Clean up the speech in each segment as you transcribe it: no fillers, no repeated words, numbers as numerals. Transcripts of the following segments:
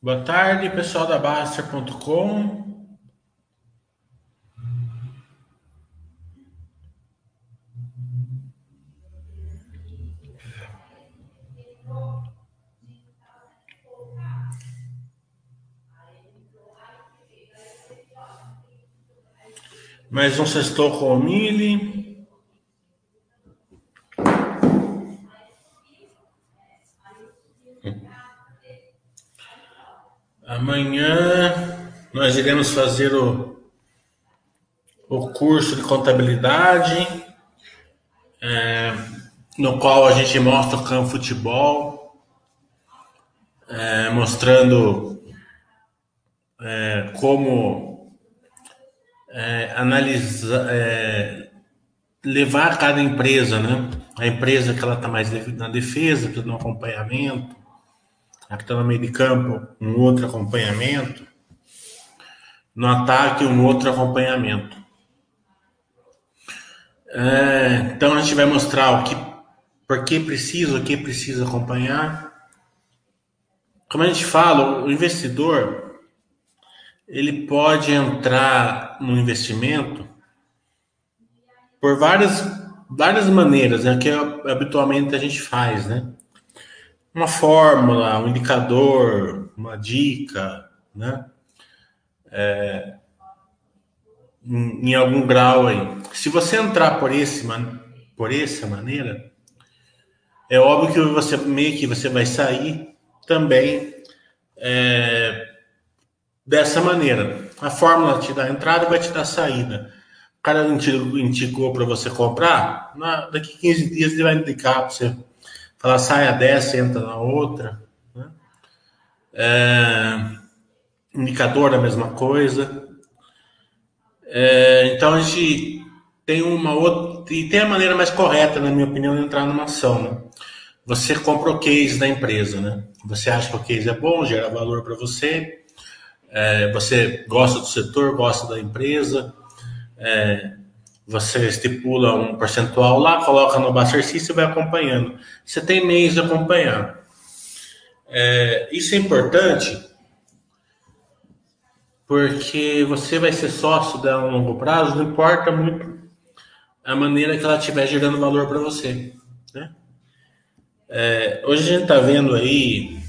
Boa tarde, pessoal da Basta.com. Mais um Sextou com o Mille. Amanhã nós iremos fazer o curso de contabilidade, no qual a gente mostra o campo futebol, mostrando como analisar, levar cada empresa, né? A empresa que ela está mais na defesa, no acompanhamento, aqui está no meio de campo, um outro acompanhamento. No ataque, um outro acompanhamento. Então, a gente vai mostrar por que precisa, o que precisa acompanhar. Como a gente fala, o investidor, ele pode entrar no investimento por várias maneiras, né, que habitualmente a gente faz, né? Uma fórmula, um indicador, uma dica, né? Em algum grau aí. Se você entrar por essa maneira, é óbvio que você meio que você vai sair também dessa maneira. A fórmula te dá entrada e vai te dar saída. O cara indicou para você comprar, daqui 15 dias ele vai indicar para você. Fala, saia dessa, entra na outra, né? Indicador da mesma coisa. Então a gente tem uma outra. E tem a maneira mais correta, na minha opinião, de entrar numa ação, né? Você compra o case da empresa, né? Você acha que o case é bom, gera valor para você, você gosta do setor, gosta da empresa. Você estipula um percentual lá, coloca no Buster e vai acompanhando. Você tem meios de acompanhar. Isso é importante porque você vai ser sócio dela a longo prazo, não importa muito a maneira que ela estiver gerando valor para você, né? Hoje a gente está vendo aí,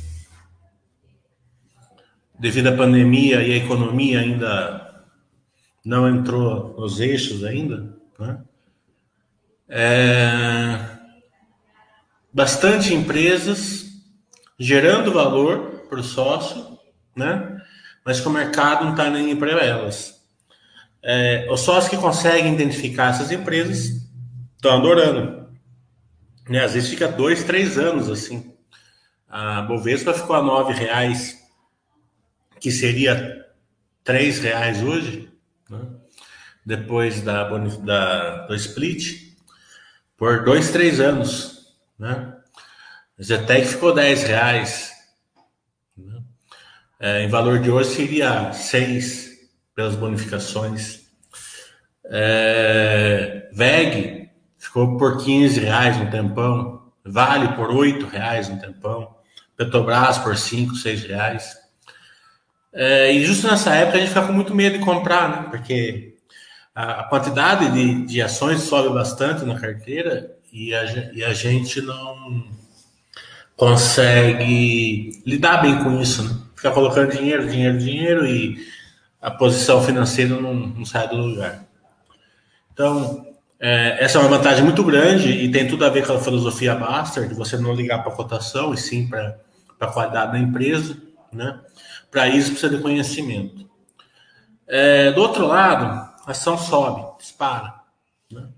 devido à pandemia e a economia ainda não entrou nos eixos ainda, né? Bastante empresas gerando valor para o sócio, né? Mas que o mercado não está nem para elas. Os sócios que conseguem identificar essas empresas estão adorando, né? Às vezes fica 2, 3 anos assim. A Bovespa ficou a R$9, que seria R$3 hoje, né? Depois do split, por 2, 3 anos, né? A EZTEC ficou R$10, né? Em valor de hoje seria 6 pelas bonificações. VEG ficou por R$15 um tempão, Vale por R$8 um tempão, Petrobras por R$5, R$6. E justo nessa época a gente fica com muito medo de comprar, né? Porque a quantidade de ações sobe bastante na carteira e a gente não consegue lidar bem com isso, né? Fica colocando dinheiro e a posição financeira não sai do lugar. Então, essa é uma vantagem muito grande e tem tudo a ver com a filosofia Buster, de você não ligar para a cotação e sim para a qualidade da empresa, né? Para isso precisa de conhecimento. Do outro lado, a ação sobe, dispara, né?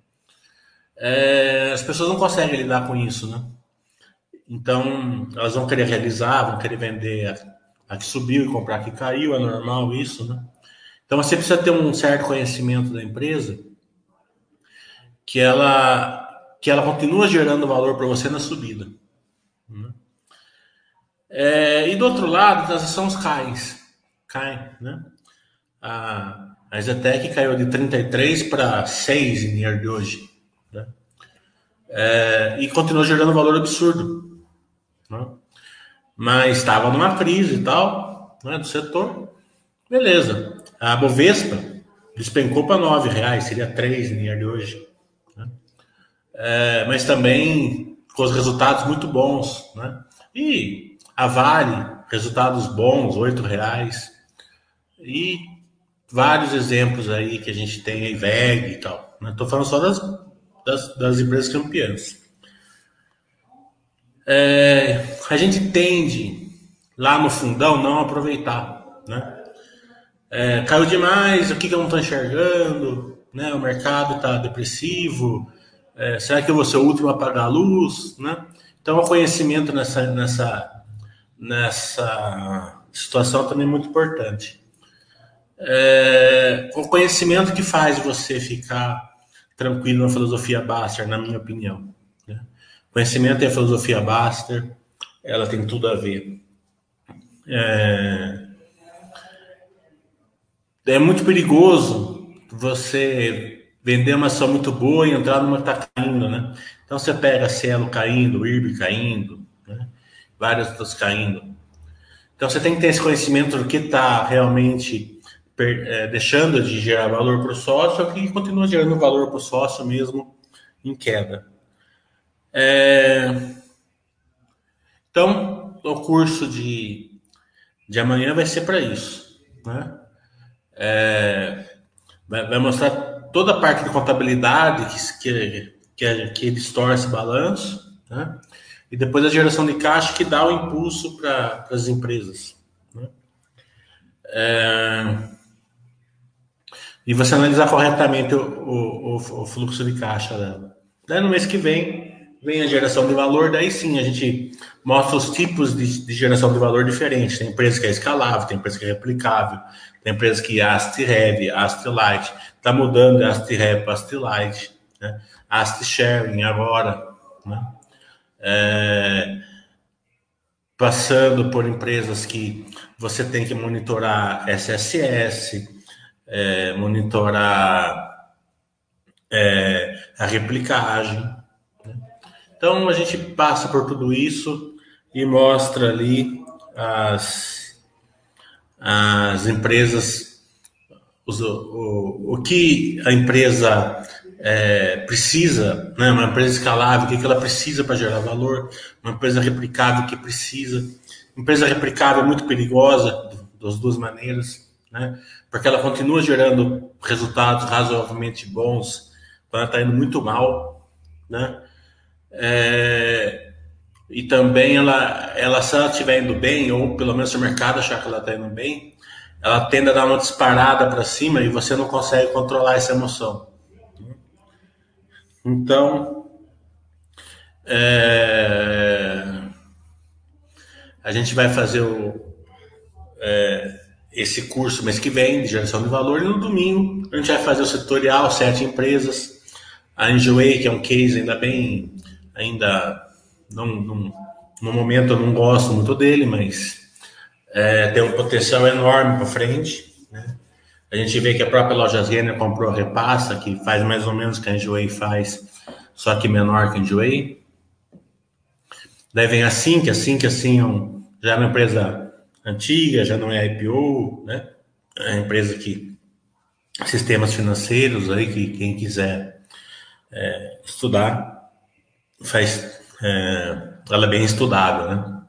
As pessoas não conseguem lidar com isso, né? Então, elas vão querer realizar, vão querer vender a que subiu e comprar a que caiu, é normal isso, né? Então, você precisa ter um certo conhecimento da empresa, que ela continua gerando valor para você na subida, né? E do outro lado, as ações caem, né? A EZTEC caiu de 33 para 6 em dia de hoje, né? E continuou gerando valor absurdo, né? Mas estava numa crise e tal, né, do setor, beleza. A Bovespa despencou para R$9, seria R$3 de hoje. Né? É, mas também com os resultados muito bons. Né? E a Vale, resultados bons, R$8. E vários exemplos aí que a gente tem, a IVEG e tal. Né? Estou falando só das empresas campeãs. É, a gente tende lá no fundão não aproveitar, né? É, caiu demais, o que eu não estou enxergando, né? O mercado está depressivo, será que eu vou ser o último a apagar a luz, né? Então o conhecimento nessa situação também é muito importante. É, o conhecimento que faz você ficar tranquilo na filosofia Buster, na minha opinião. Conhecimento e a filosofia Buster, ela tem tudo a ver. É muito perigoso você vender uma ação muito boa e entrar numa que está caindo, né? Então você pega a Cielo caindo, o IRB caindo, né? Várias outras caindo. Então você tem que ter esse conhecimento do que está realmente deixando de gerar valor para o sócio, ou que continua gerando valor para o sócio mesmo em queda. Então, o curso de amanhã vai ser para isso, né? Vai mostrar toda a parte de contabilidade que distorce balanço, né? E depois a geração de caixa que dá o impulso para as empresas, né? E você analisar corretamente o fluxo de caixa dela. Daí no mês que vem a geração de valor, daí sim a gente mostra os tipos de geração de valor diferentes. Tem empresa que é escalável, tem empresa que é replicável, tem empresa que é AST-REV, AST-Light, está mudando de AST-REV para AST-Light, né? AST-Sharing agora, né? Passando por empresas que você tem que monitorar SSS, monitorar a replicagem. Então, a gente passa por tudo isso e mostra ali as empresas, o que a empresa precisa, né? Uma empresa escalável, o que ela precisa para gerar valor, uma empresa replicável, o que precisa. Empresa replicável é muito perigosa, das duas maneiras, né? Porque ela continua gerando resultados razoavelmente bons, quando ela está indo muito mal, né? E também ela, se ela estiver indo bem, ou pelo menos o mercado achar que ela está indo bem, ela tende a dar uma disparada para cima e você não consegue controlar essa emoção. Então a gente vai fazer esse curso mês que vem de geração de valor, e no domingo a gente vai fazer o setorial, 7 empresas. A Enjoy, que é um case ainda no momento eu não gosto muito dele, mas tem um potencial enorme para frente, né? A gente vê que a própria loja Grendene comprou a Repassa, que faz mais ou menos o que a Enjoy faz, só que menor que a Enjoy. Daí vem a Cinq, já é uma empresa antiga, já não é IPO, né? É uma empresa que sistemas financeiros aí, que quem quiser estudar, ela é bem estudada, né?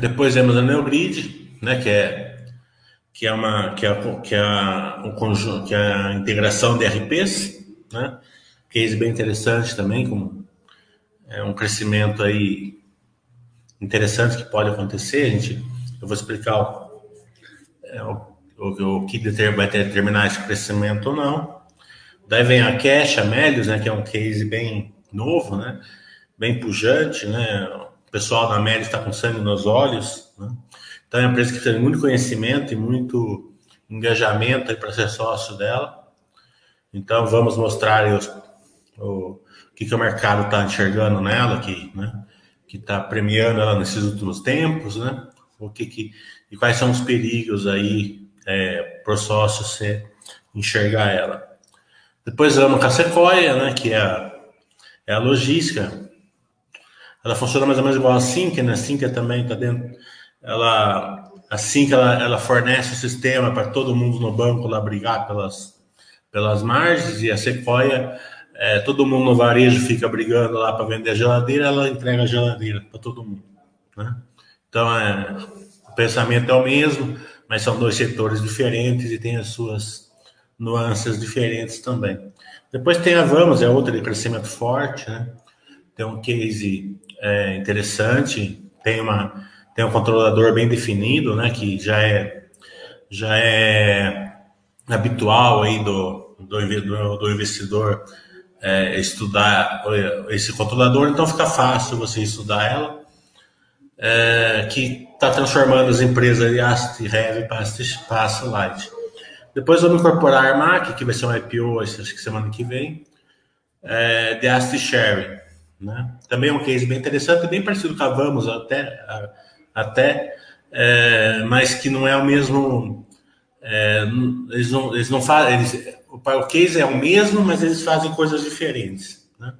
Depois temos a Neogrid, né, que é a integração de RPs, né? Case bem interessante também, com um crescimento aí interessante que pode acontecer. Eu vou explicar o que vai determinar esse crescimento ou não. Daí vem a Cash, a Melius, né, que é um case bem novo, né, bem pujante, né? O pessoal da Melius está com sangue nos olhos, né? Então é uma empresa que tem muito conhecimento e muito engajamento para ser sócio dela. Então vamos mostrar o que o mercado está enxergando nela, que está premiando ela nesses últimos tempos, né? E quais são os perigos aí para o sócio se enxergar ela. Depois vamos com a Sequoia, né, que é a logística. Ela funciona mais ou menos igual a Sinqia, né? A Sinqia também está dentro. A Sinqia fornece o sistema para todo mundo no banco lá brigar pelas margens, e a Sequoia, todo mundo no varejo fica brigando lá para vender a geladeira, ela entrega a geladeira para todo mundo, né? Então, o pensamento é o mesmo, mas são dois setores diferentes e tem as suas nuances diferentes também. Depois tem a Vamos, é outra de crescimento forte, né? Tem um case interessante, tem um controlador bem definido, né? Que já é habitual aí do investidor estudar esse controlador, então fica fácil você estudar ela, que está transformando as empresas de Asset Heavy para Asset Light. Depois vamos incorporar a Armac, que vai ser um IPO, acho que semana que vem, de Asset Sharing, né? Também é um case bem interessante, bem parecido com a Vamos até, mas que não é o mesmo. O case é o mesmo, mas eles fazem coisas diferentes, né?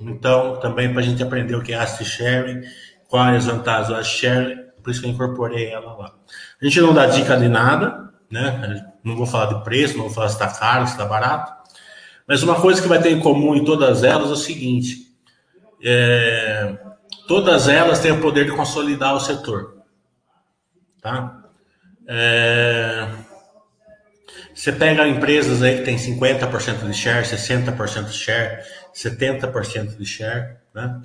Então, também para a gente aprender o que é Asset Sharing, quais as vantagens do Asset Sharing, por isso que eu incorporei ela lá. A gente não dá dica de nada, né? Não vou falar de preço, não vou falar se está caro, se está barato, mas uma coisa que vai ter em comum em todas elas é o seguinte, todas elas têm o poder de consolidar o setor, tá? Você pega empresas aí que tem 50% de share, 60% de share, 70% de share, né?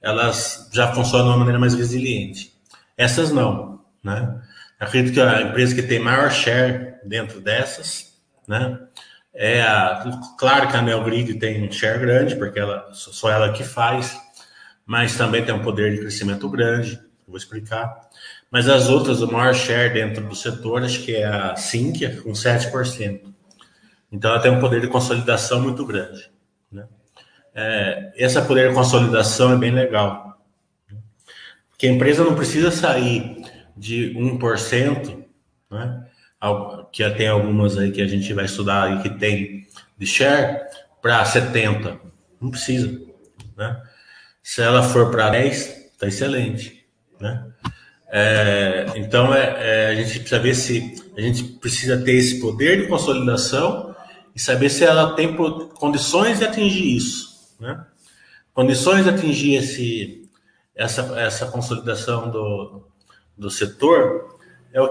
Elas já funcionam de uma maneira mais resiliente. Essas não, né? Acredito que a empresa que tem maior share dentro dessas, né? Claro que a Neogrid tem um share grande, porque só ela que faz, mas também tem um poder de crescimento grande, eu vou explicar. Mas as outras, o maior share dentro do setor, acho que é a Sinqia, com 7%. Então, ela tem um poder de consolidação muito grande, né? Essa poder de consolidação é bem legal, porque a empresa não precisa sair de 1%, né? Que tem algumas aí que a gente vai estudar aí que tem de share, para 70%. Não precisa, né? Se ela for para 10%, está excelente, né? Então, a gente precisa ter esse poder de consolidação e saber se ela tem condições de atingir isso, né? Condições de atingir essa consolidação do setor é o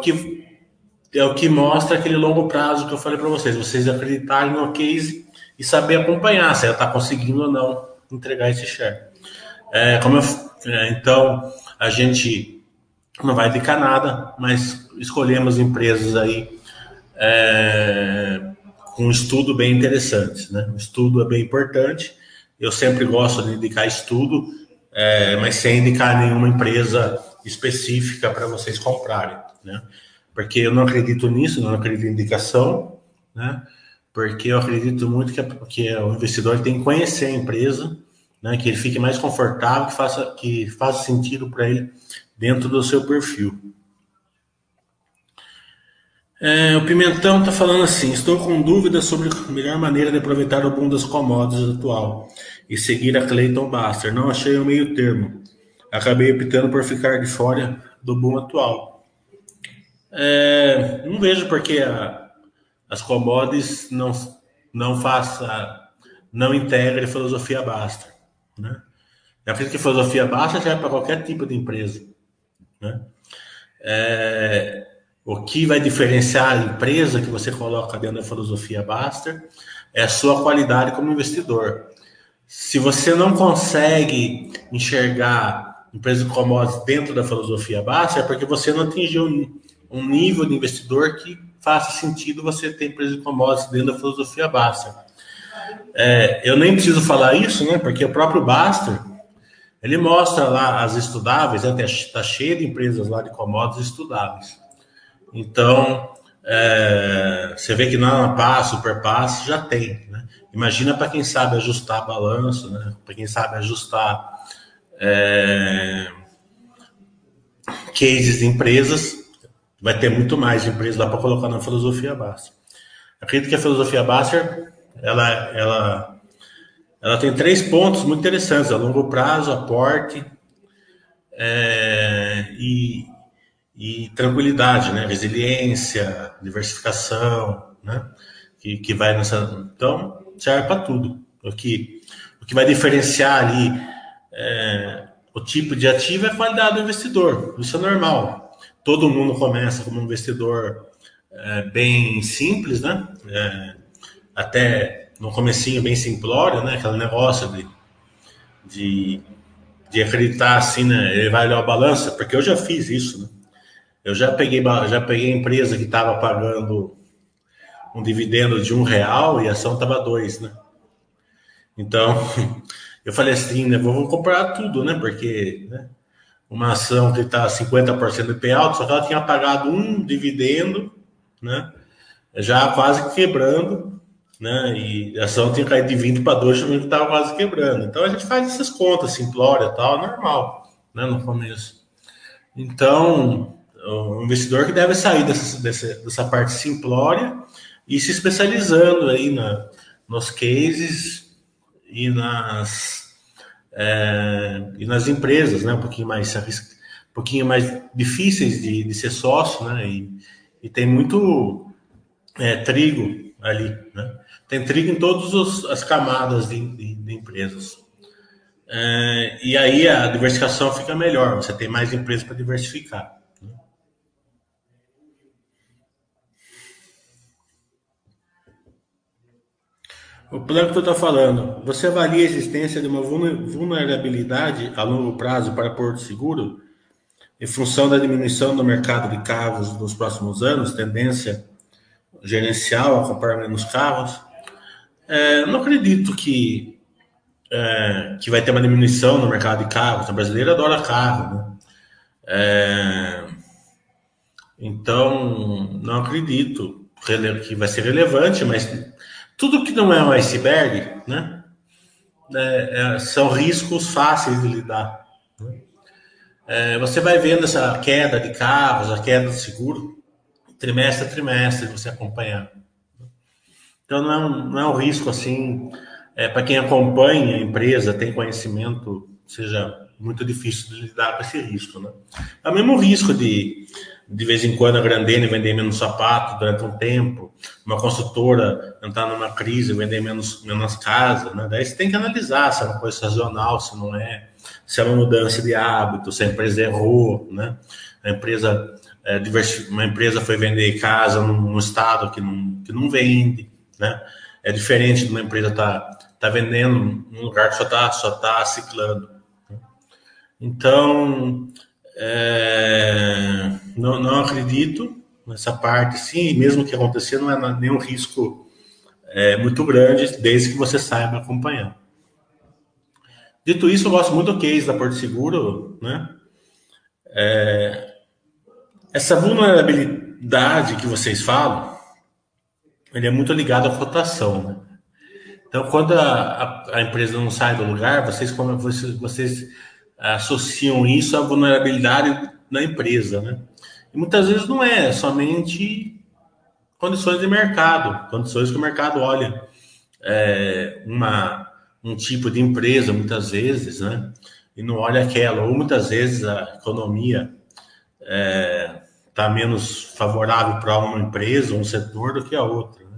que mostra aquele longo prazo que eu falei para vocês acreditarem no case e saber acompanhar se ela está conseguindo ou não entregar esse share. Então, a gente não vai indicar nada, mas escolhemos empresas aí com um estudo bem interessante, né? O estudo é bem importante, eu sempre gosto de indicar estudo, mas sem indicar nenhuma empresa específica para vocês comprarem, né? Porque eu não acredito nisso, não acredito em indicação, né? Porque eu acredito muito que o investidor tem que conhecer a empresa, né? Que ele fique mais confortável, que faça sentido para ele dentro do seu perfil. O Pimentão está falando assim: estou com dúvidas sobre a melhor maneira de aproveitar o boom das commodities atual e seguir a Clayton Buster. Não achei o meio termo. Acabei optando por ficar de fora do boom atual. Não vejo porque as commodities não integrem filosofia Buster, né? Eu acredito que filosofia Buster serve para qualquer tipo de empresa, né? O que vai diferenciar a empresa que você coloca dentro da filosofia Buster é a sua qualidade como investidor. Se você não consegue enxergar empresas de commodities dentro da filosofia Buster, é porque você não atingiu um nível de investidor que faça sentido você ter empresas de commodities dentro da filosofia Buster. Eu nem preciso falar isso, né? Porque o próprio Buster, ele mostra lá as estudáveis, está cheio de empresas lá de commodities estudáveis. Então, você vê que na Anapaz, Superpass, já tem, né? Imagina para quem sabe ajustar balanço, né? Para quem sabe ajustar cases de empresas, vai ter muito mais de empresas lá para colocar na filosofia Buster. Acredito que a filosofia Buster, ela Ela tem 3 pontos muito interessantes: a longo prazo, aporte e tranquilidade, né? Resiliência, diversificação, né? Que vai nessa. Então, serve para tudo. O que vai diferenciar ali o tipo de ativo é a qualidade do investidor. Isso é normal. Todo mundo começa como um investidor bem simples, né? Até no comecinho bem simplório, né? Aquele negócio de acreditar assim, né? Ele vai olhar a balança, porque eu já fiz isso, né? Eu já peguei empresa que estava pagando um dividendo de R$1 e a ação estava 2, né? Então, eu falei assim, né? Vou comprar tudo, né? Porque, né, uma ação que está 50% de payout, só que ela tinha pagado um dividendo, né? Já quase quebrando, né? E a ação tinha caído de 20 para 2, também estava quase quebrando. Então, a gente faz essas contas, simplória e tal, normal, né? No começo. Então, o investidor que deve sair dessa parte simplória e se especializando aí nos cases e nas empresas, né? Um pouquinho mais difíceis de ser sócio, né? E tem muito trigo ali, né? Tem trigo em todas as camadas de empresas. E aí a diversificação fica melhor, você tem mais empresas para diversificar. O plano que eu estou falando, você avalia a existência de uma vulnerabilidade a longo prazo para Porto Seguro em função da diminuição do mercado de carros nos próximos anos, tendência gerencial a comprar menos carros? Não acredito que vai ter uma diminuição no mercado de carros. O brasileiro adora carro, né? Então, não acredito que vai ser relevante, mas... tudo que não é um iceberg, né, são riscos fáceis de lidar, né? Você vai vendo essa queda de carros, a queda do seguro, trimestre a trimestre, você acompanhar. Então, não é um risco assim, para quem acompanha a empresa, tem conhecimento, seja muito difícil de lidar com esse risco, né? É o mesmo risco de vez em quando a Grendene vender menos sapato durante um tempo, uma construtora entrar numa crise, vender menos casa, né? Daí você tem que analisar se é uma coisa sazonal, se não é, se é uma mudança de hábito, se a empresa errou, né? A empresa, uma empresa foi vender casa num estado que não vende, né? É diferente de uma empresa tá vendendo num lugar que só tá ciclando, né? Então... não acredito nessa parte, sim, mesmo que acontecer, não é nenhum risco muito grande, desde que você saiba acompanhar. Dito isso, eu gosto muito do case da Porto Seguro, né? Essa vulnerabilidade que vocês falam, ele é muito ligado à cotação, né? Então, quando a empresa não sai do lugar, vocês associam isso à vulnerabilidade na empresa, né? E muitas vezes não é somente condições de mercado, condições que o mercado olha um tipo de empresa muitas vezes, né? E não olha aquela, ou muitas vezes a economia está menos favorável para uma empresa, um setor do que a outra, né?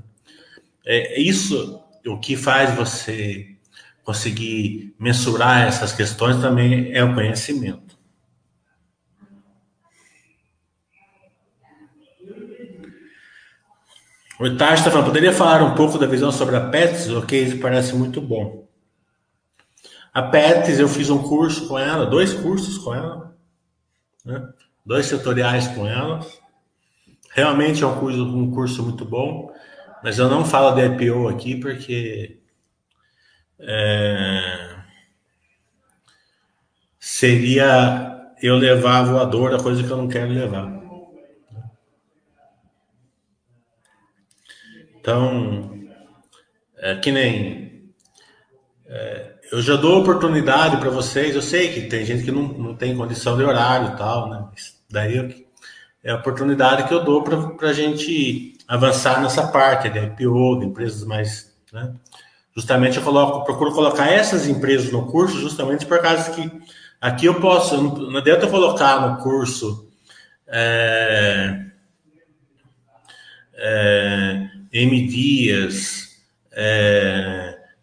É isso o que faz você conseguir mensurar essas questões também é o conhecimento. O Itá está falando, poderia falar um pouco da visão sobre a PETS? O case parece muito bom. A PETS, eu fiz um curso com ela, 2 cursos com ela, né? 2 setoriais com ela. Realmente é um curso muito bom, mas eu não falo de IPO aqui porque... seria eu levar a voadora, a coisa que eu não quero levar. Então, que nem eu já dou oportunidade para vocês. Eu sei que tem gente que não tem condição de horário e tal, né? Mas daí é a oportunidade que eu dou para a gente avançar nessa parte de IPO, de empresas mais, né? Justamente eu procuro colocar essas empresas no curso, justamente por causa que aqui eu posso, não adianta eu colocar no curso M. Dias,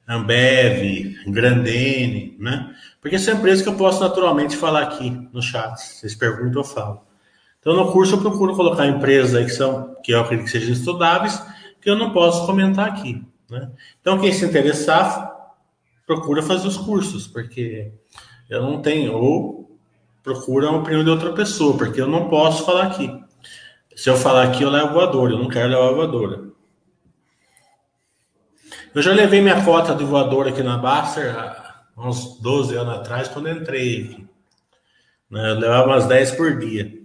Ambev, Grendene, né? Porque são empresas que eu posso naturalmente falar aqui no chat. Vocês perguntam, eu falo. Então, no curso, eu procuro colocar empresas aí que eu acredito que sejam estudáveis, que eu não posso comentar aqui, né? Então, quem se interessar, procura fazer os cursos, porque eu não tenho, ou procura a opinião de outra pessoa, porque eu não posso falar aqui. Se eu falar aqui, eu levo voadora, eu não quero levar voadora. Eu já levei minha cota de voadora aqui na Buster há uns 12 anos atrás, quando eu entrei aqui. Eu levava umas 10 por dia.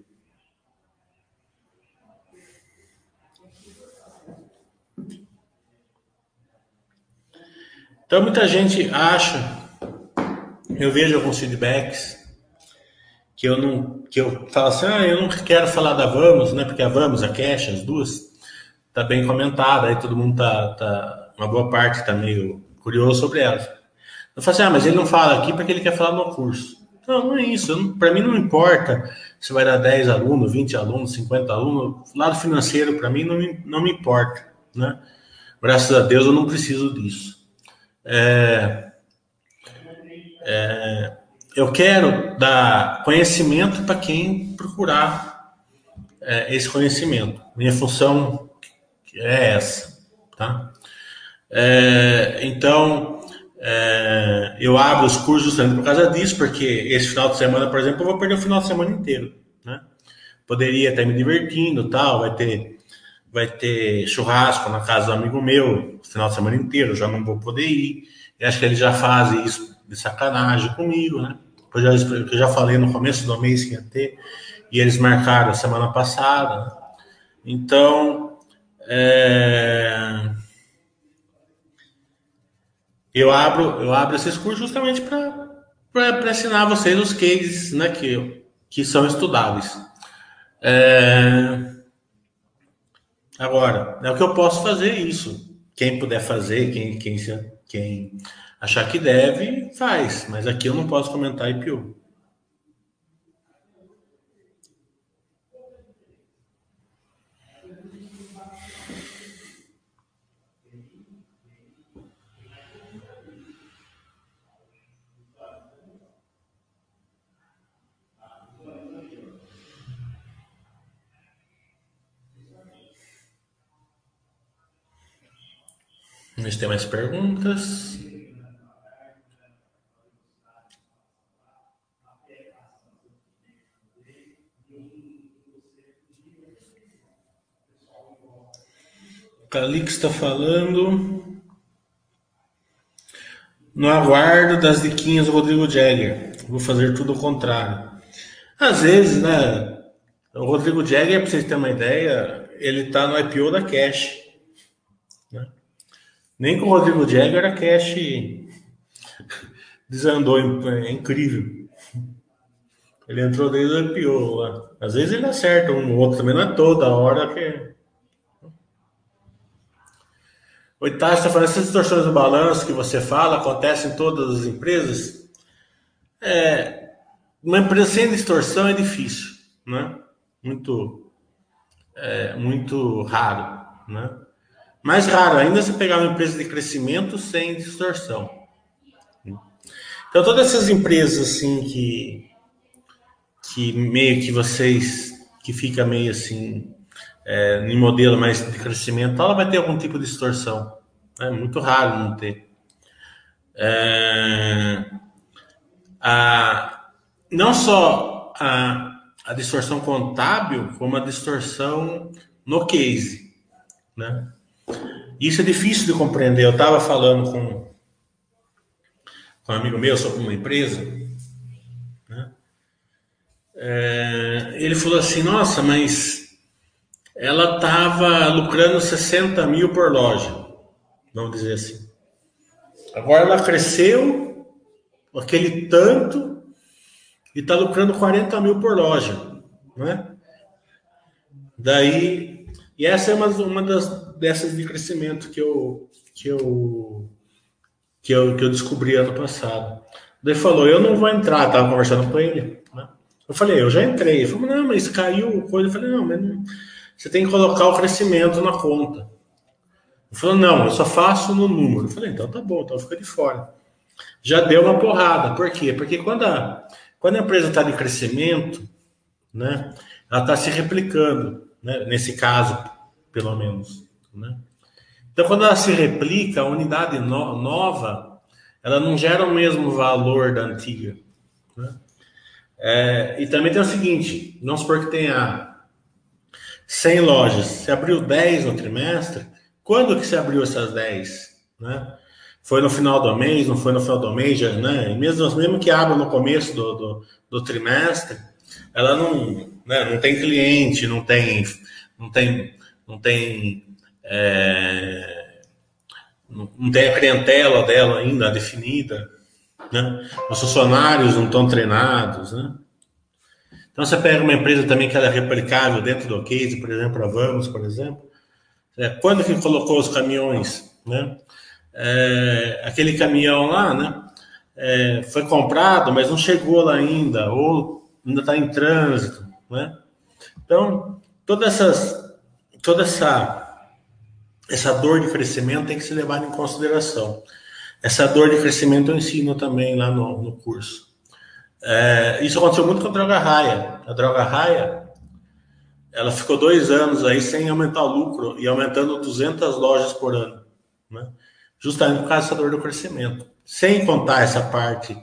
Então, muita gente acha, eu vejo alguns feedbacks, que eu falo assim, eu não quero falar da Vamos, né? Porque a Vamos, a Cash, as duas, tá bem comentada, aí todo mundo uma boa parte está meio curioso sobre elas. Eu falo assim, mas ele não fala aqui porque ele quer falar no curso. Não, não é isso. Para mim não importa se vai dar 10 alunos, 20 alunos, 50 alunos. O lado financeiro, para mim, não me importa, né? Graças a Deus eu não preciso disso. Eu quero dar conhecimento para quem procurar esse conhecimento. Minha função é essa, tá? Então, eu abro os cursos justamente por causa disso, porque esse final de semana, por exemplo, eu vou perder o final de semana inteiro, né? Poderia estar me divertindo, tal, vai ter churrasco na casa do amigo meu o final de semana inteiro, eu já não vou poder ir. Eu acho que eles já fazem isso de sacanagem comigo, né? Eu já falei no começo do mês que ia ter, e eles marcaram a semana passada, né? Então, Eu abro esses cursos justamente para ensinar vocês os cases, né, que são estudáveis. Agora, é o que eu posso fazer isso. Quem puder fazer, quem achar que deve, faz. Mas aqui eu não posso comentar IPO. Vamos ver se tem mais perguntas. Calix está falando. No aguardo das diquinhas do Rodrigo Jagger. Vou fazer tudo ao contrário. Às vezes, né? O Rodrigo Jagger, para vocês terem uma ideia, ele está no IPO da Cash. Nem com o Rodrigo Jagger a Cash desandou, é incrível. Ele entrou desde o IPO lá. Às vezes ele acerta um no outro, também não é toda hora que... O Itácio está falando, essas distorções do balanço que você fala acontecem em todas as empresas? Uma empresa sem distorção é difícil, né? Muito raro, né? Mais raro ainda você pegar uma empresa de crescimento sem distorção. Então, todas essas empresas assim que meio que vocês, que fica meio assim, em modelo mais de crescimento, ela vai ter algum tipo de distorção. É muito raro não ter. Não só a distorção contábil, como a distorção no case, né? Isso é difícil de compreender. Eu estava falando com um amigo meu sobre uma empresa, né? Ele falou assim, nossa, mas ela estava lucrando 60 mil por loja, vamos dizer assim. Agora ela cresceu aquele tanto e está lucrando 40 mil por loja, né? Daí, e essa é uma dessas de crescimento que eu que eu descobri ano passado. Ele falou, eu não vou entrar, estava conversando com ele, né? Eu falei, eu já entrei. Ele falou, não, mas caiu coisa. Eu falei, não, mas não, você tem que colocar o crescimento na conta. Ele falou, não, eu só faço no número. Eu falei, então tá bom, então fica de fora. Já deu uma porrada. Por quê? Porque quando a empresa está de crescimento, né, ela está se replicando, né, nesse caso, pelo menos, né? Então, quando ela se replica, a unidade nova, ela não gera o mesmo valor da antiga, né? E também tem o seguinte, vamos supor que tenha 100 lojas, você abriu 10 no trimestre, quando que você abriu essas 10? Né? Foi no final do mês, não foi no final do mês, né? E mesmo que abra no começo do trimestre, ela não, né, não tem cliente, não tem a clientela dela ainda definida, né? Os funcionários não estão treinados, né? Então você pega uma empresa também que ela é replicável dentro do case, por exemplo, a Vamos, por exemplo, quando que colocou os caminhões, né? Aquele caminhão lá, né? Foi comprado, mas não chegou lá ainda, ou ainda está em trânsito, né? Então, toda essa dor de crescimento tem que ser levada em consideração. Essa dor de crescimento eu ensino também lá no curso. Isso aconteceu muito com a Droga Raia. A Droga Raia, ela ficou 2 anos aí sem aumentar o lucro e aumentando 200 lojas por ano, né? Justamente por causa dessa dor do crescimento. Sem contar essa parte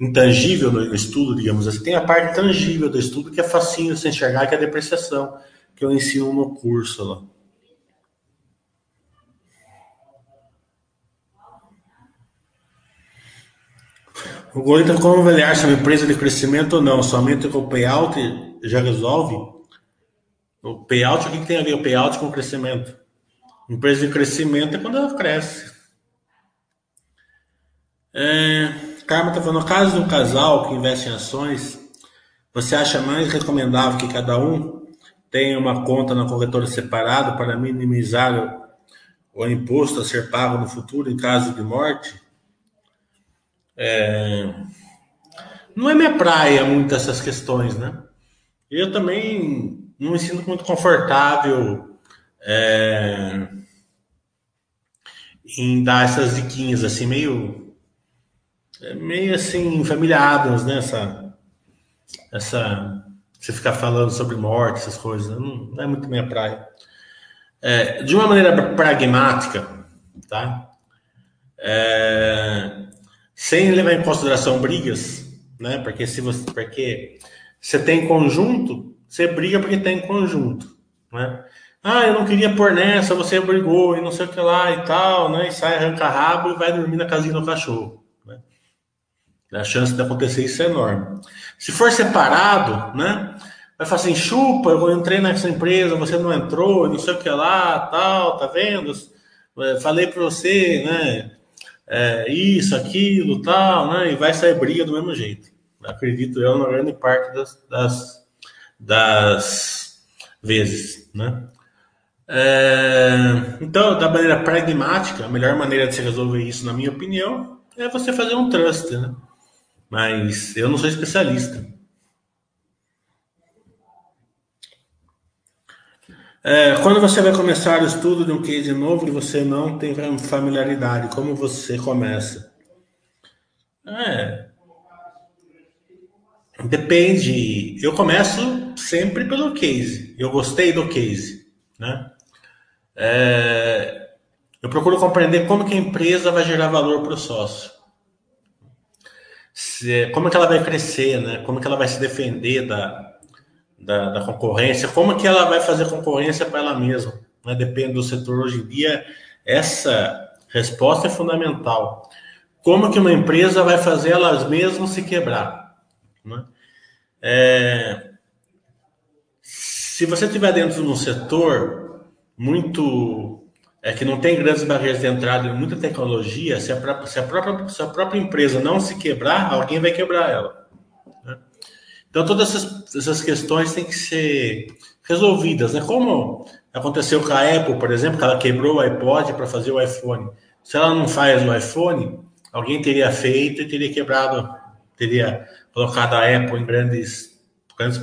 intangível do estudo, digamos assim. Tem a parte tangível do estudo que é facinho de se enxergar, que é a depreciação, que eu ensino no curso lá. O Goli está como avaliar se é uma empresa de crescimento ou não? Somente com o payout já resolve? O payout, o que tem a ver o payout com o crescimento? Empresa de crescimento é quando ela cresce. Carmen está falando, no caso de um casal que investe em ações, você acha mais recomendável que cada um tenha uma conta na corretora separada para minimizar o imposto a ser pago no futuro em caso de morte? Não é minha praia muito essas questões, né? Eu também não me sinto muito confortável em dar essas diquinhas assim, meio assim, família Adams, né? Você ficar falando sobre morte, essas coisas, não é muito minha praia. De uma maneira pragmática, tá? Sem levar em consideração brigas, né? Porque porque você tem conjunto, você briga porque tem conjunto, né? Ah, eu não queria pôr nessa, você brigou e não sei o que lá e tal, né? E sai, arranca rabo e vai dormir na casinha do cachorro, né? A chance de acontecer isso é enorme. Se for separado, né? Vai falar assim, chupa, eu entrei nessa empresa, você não entrou, não sei o que lá, tal, tá vendo? Falei pra você, né? Isso, aquilo, tal, né? E vai sair briga do mesmo jeito. Acredito eu na grande parte das vezes, né? Então, da maneira pragmática, a melhor maneira de se resolver isso, na minha opinião, é você fazer um trust, né? Mas eu não sou especialista. Quando você vai começar o estudo de um case novo e você não tem familiaridade, como você começa? Depende. Eu começo sempre pelo case. Eu gostei do case, né? Eu procuro compreender como que a empresa vai gerar valor para o sócio. Como que ela vai crescer, né? Como que ela vai se defender da concorrência, como que ela vai fazer concorrência para ela mesma, né? Depende do setor. Hoje em dia, essa resposta é fundamental. Como que uma empresa vai fazer elas mesmas se quebrar, né? Se você estiver dentro de um setor muito que não tem grandes barreiras de entrada e muita tecnologia, se a própria empresa não se quebrar, alguém vai quebrar ela. Então, todas essas questões têm que ser resolvidas, né? Como aconteceu com a Apple, por exemplo, que ela quebrou o iPod para fazer o iPhone. Se ela não faz no iPhone, alguém teria feito e teria quebrado, teria colocado a Apple em grandes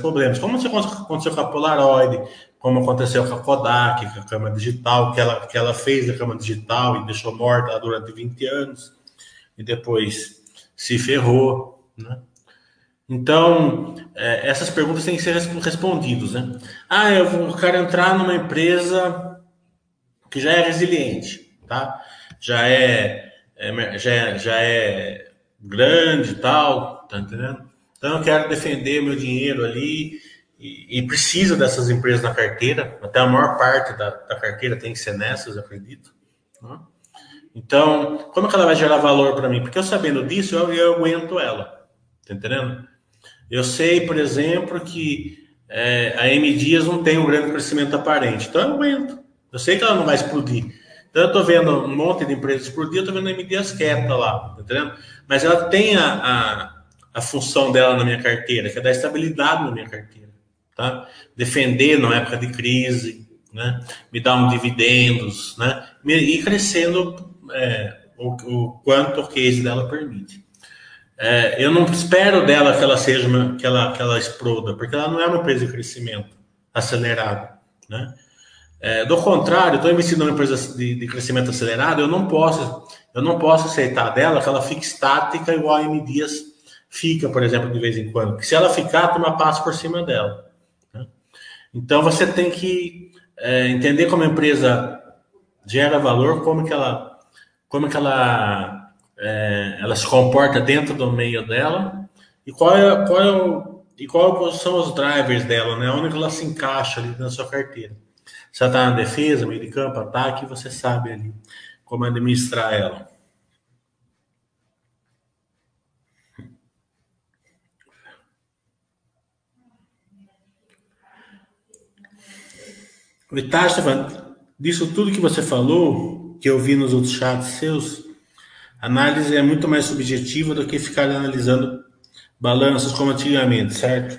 problemas. Como aconteceu com a Polaroid, como aconteceu com a Kodak, com a câmera digital, que ela fez a câmera digital e deixou morta durante 20 anos e depois se ferrou, né? Então, essas perguntas têm que ser respondidas, né? Ah, eu quero entrar numa empresa que já é resiliente, tá? Já é grande e tal, tá entendendo? Então, eu quero defender meu dinheiro ali e preciso dessas empresas na carteira. Até a maior parte da carteira tem que ser nessas, eu acredito, né? Então, como é que ela vai gerar valor para mim? Porque eu sabendo disso, eu aguento ela, tá entendendo? Eu sei, por exemplo, que a M. Dias não tem um grande crescimento aparente. Então, eu aguento. Eu sei que ela não vai explodir. Então, eu estou vendo um monte de empresas explodir, eu estou vendo a M. Dias quieta lá, tá entendendo? Mas ela tem a função dela na minha carteira, que é dar estabilidade na minha carteira, tá? Defender na época de crise, né? Me dar dividendos, né? E crescendo o quanto o case dela permite. Eu não espero dela que ela seja que ela exploda, porque ela não é uma empresa de crescimento acelerado, né? Do contrário, estou investindo numa empresa de crescimento acelerado, eu não posso aceitar dela que ela fique estática igual a M. Dias fica, por exemplo, de vez em quando. Porque se ela ficar, toma uma passa por cima dela, né? Então você tem que entender como a empresa gera valor, como que ela se comporta dentro do meio dela e qual são os drivers dela, né? Onde ela se encaixa ali na sua carteira. Se ela está na defesa, meio de campo, ataque, você sabe ali como administrar ela. O Itácio, disso tudo que você falou, que eu vi nos outros chats seus, a análise é muito mais subjetiva do que ficar analisando balanços como antigamente, certo?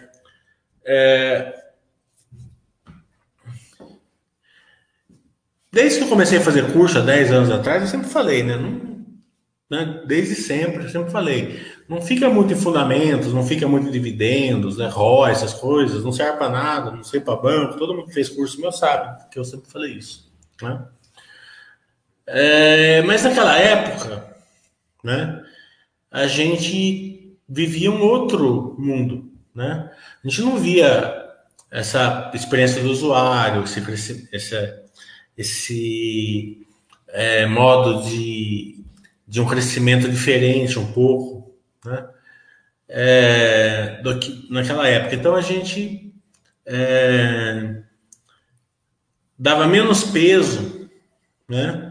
Desde que eu comecei a fazer curso há 10 anos atrás, eu sempre falei, né? Desde sempre, eu sempre falei. Não fica muito em fundamentos, não fica muito em dividendos, né? ROI, essas coisas, não serve para nada, não serve para banco. Todo mundo que fez curso meu sabe que eu sempre falei isso, né? Mas naquela época, né, a gente vivia um outro mundo, né? A gente não via essa experiência do usuário, esse modo de um crescimento diferente um pouco, né? Do que naquela época. Então a gente dava menos peso, né,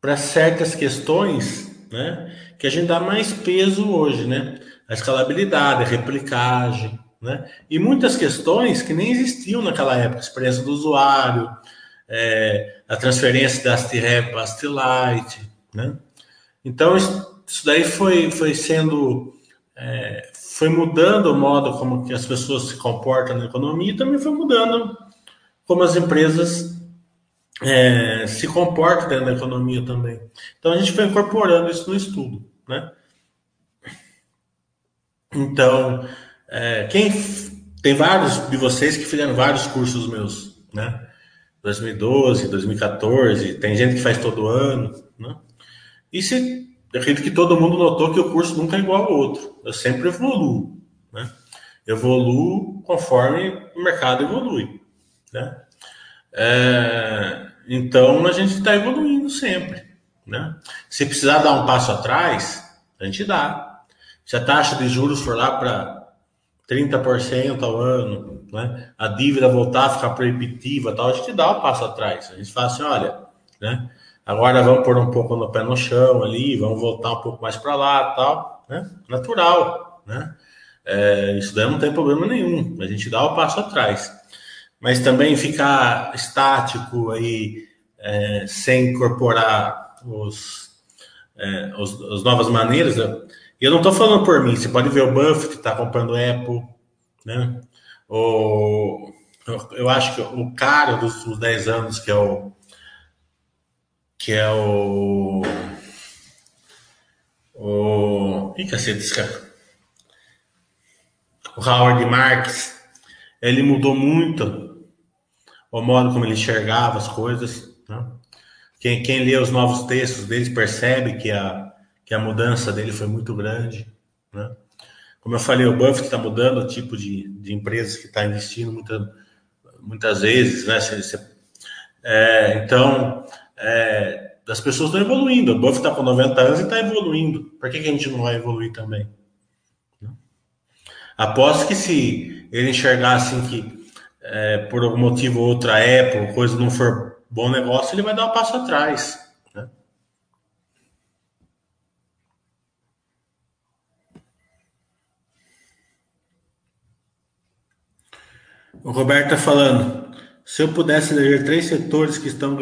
para certas questões, né, que a gente dá mais peso hoje, né? A escalabilidade, a replicagem, né? E muitas questões que nem existiam naquela época, a experiência do usuário, a transferência da AST-REP para a AST-Light, né? Então, isso daí foi mudando o modo como que as pessoas se comportam na economia e também foi mudando como as empresas se comporta dentro da economia também. Então a gente foi incorporando isso no estudo, né? Então, tem vários de vocês que fizeram vários cursos meus, né? 2012, 2014, tem gente que faz todo ano, né? Eu acredito que todo mundo notou que o curso nunca é igual ao outro. Eu sempre evoluo, né? Eu evoluo conforme o mercado evolui, né? Então a gente está evoluindo sempre, né? Se precisar dar um passo atrás, a gente dá. Se a taxa de juros for lá para 30% ao ano, né, a dívida voltar a ficar proibitiva, tal, a gente dá um passo atrás. A gente fala assim, olha, né, agora vamos pôr um pouco no pé no chão ali, vamos voltar um pouco mais para lá, tal, né? Natural, né? Isso daí não tem problema nenhum. A gente dá o passo atrás. Mas também ficar estático aí, sem incorporar as novas maneiras. Eu não estou falando por mim. Você pode ver o Buffett está comprando Apple, né? Eu acho que o cara dos 10 anos, que é o que é o Howard Marks. Ele mudou muito o modo como ele enxergava as coisas, né? Quem lê os novos textos dele percebe que a mudança dele foi muito grande, né? Como eu falei, o Buffett está mudando o tipo de empresas que está investindo muitas vezes, né? As pessoas estão evoluindo. O Buffett está com 90 anos e está evoluindo. Por que a gente não vai evoluir também? Aposto que se ele enxergar assim que por algum motivo ou outra Apple, coisa não for bom negócio, ele vai dar um passo atrás. Né? O Roberto está falando: se eu pudesse eleger 3 setores que estão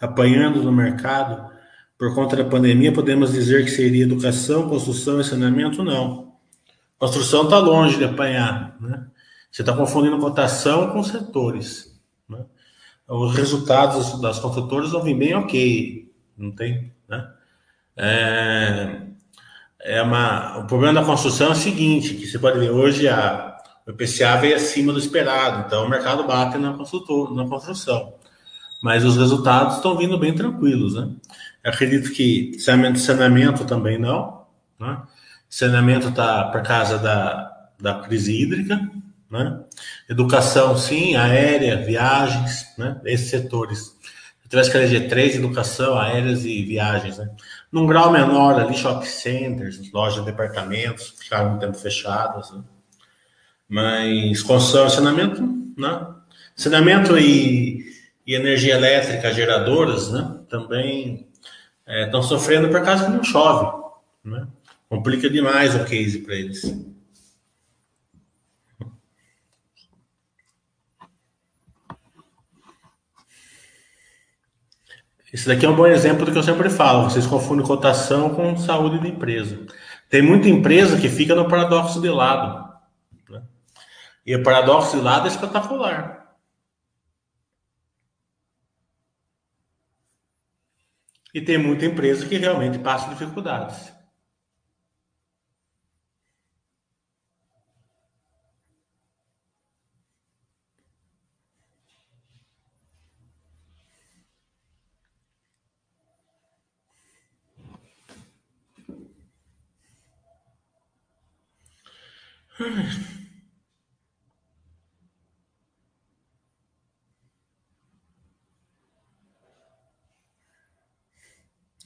apanhando no mercado por conta da pandemia, podemos dizer que seria educação, construção e saneamento? Não. Construção está longe de apanhar, né? Você está confundindo cotação com setores, né? Os resultados das construtoras vão vir bem ok, não tem, né? O problema da construção é o seguinte, que você pode ver hoje o IPCA veio acima do esperado, então o mercado bate na construção. Mas os resultados estão vindo bem tranquilos, né? Eu acredito que saneamento também não, né? Saneamento está por causa da crise hídrica, né? Educação, sim, aérea, viagens, né? Esses setores. Eu tivesse que eleger 3, educação, aéreas e viagens, né? Num grau menor ali, shopping centers, lojas de departamentos, ficaram um tempo fechadas, né? Mas construção e saneamento, né? Saneamento e energia elétrica, geradoras, né, também estão sofrendo por causa que não chove, né? Complica demais o case para eles. Esse daqui é um bom exemplo do que eu sempre falo, vocês confundem cotação com saúde da empresa. Tem muita empresa que fica no paradoxo de lado, né? E o paradoxo de lado é espetacular. E tem muita empresa que realmente passa dificuldades.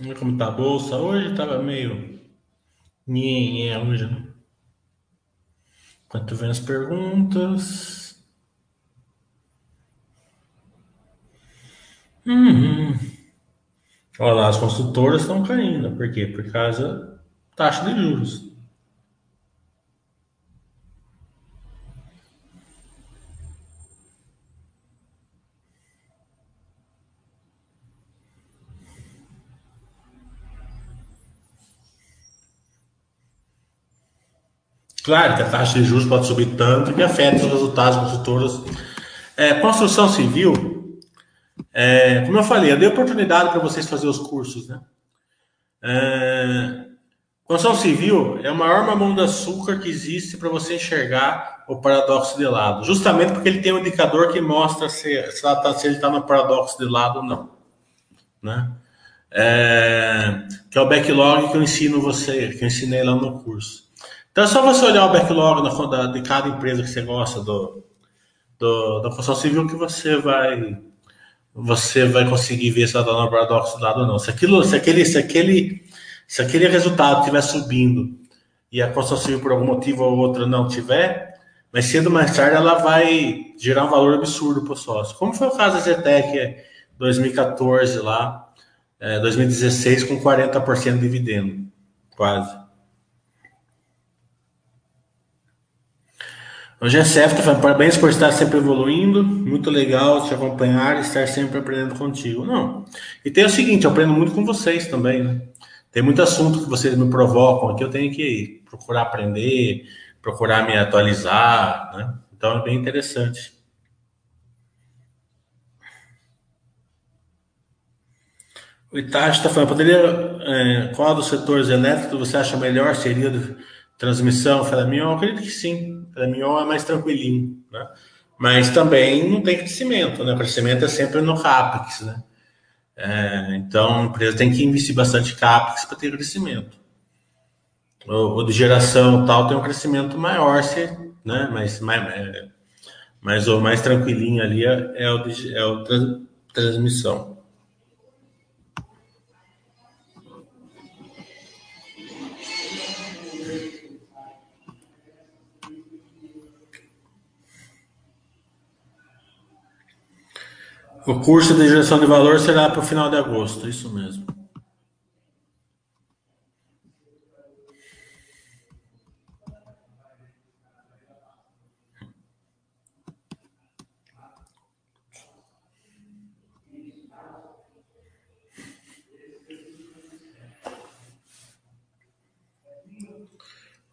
Olha como tá a bolsa hoje, tava meio nhenhé hoje, né? Enquanto vem as perguntas. Olha lá, as construtoras estão caindo. Por quê? Por causa da taxa de juros. Claro que a taxa de juros pode subir tanto que afeta os resultados das construtoras. Construção civil, como eu falei, eu dei oportunidade para vocês fazerem os cursos, né? Construção civil é o maior mamão de açúcar que existe para você enxergar o paradoxo de lado, justamente porque ele tem um indicador que mostra se ele está no paradoxo de lado ou não, né? Que é o backlog que eu ensinei lá no curso. Então é só você olhar o backlog de cada empresa que você gosta da construção civil que você vai conseguir ver se ela está no paradoxo do lado ou não. Se aquele resultado estiver subindo e a construção civil por algum motivo ou outro não tiver, mas cedo ou mais tarde ela vai gerar um valor absurdo para o sócio. Como foi o caso da EZTEC 2014 lá, 2016 com 40% de dividendo, quase. O GCF está falando: parabéns por estar sempre evoluindo, muito legal te acompanhar e estar sempre aprendendo contigo. Não, e tem o seguinte, eu aprendo muito com vocês também, né? Tem muito assunto que vocês me provocam aqui, eu tenho que procurar aprender, procurar me atualizar, né? Então é bem interessante. O Itachi está falando, qual dos setores elétricos você acha melhor? Seria de transmissão, ferramião? Eu acredito que sim, ferramião é mais tranquilinho, né? Mas também não tem crescimento, né? O crescimento é sempre no CAPEX, né? Então a empresa tem que investir bastante CAPEX para ter crescimento. O de geração tal tem um crescimento maior, né? Mas o mais tranquilinho ali é o transmissão. O curso de geração de valor será para o final de agosto, isso mesmo.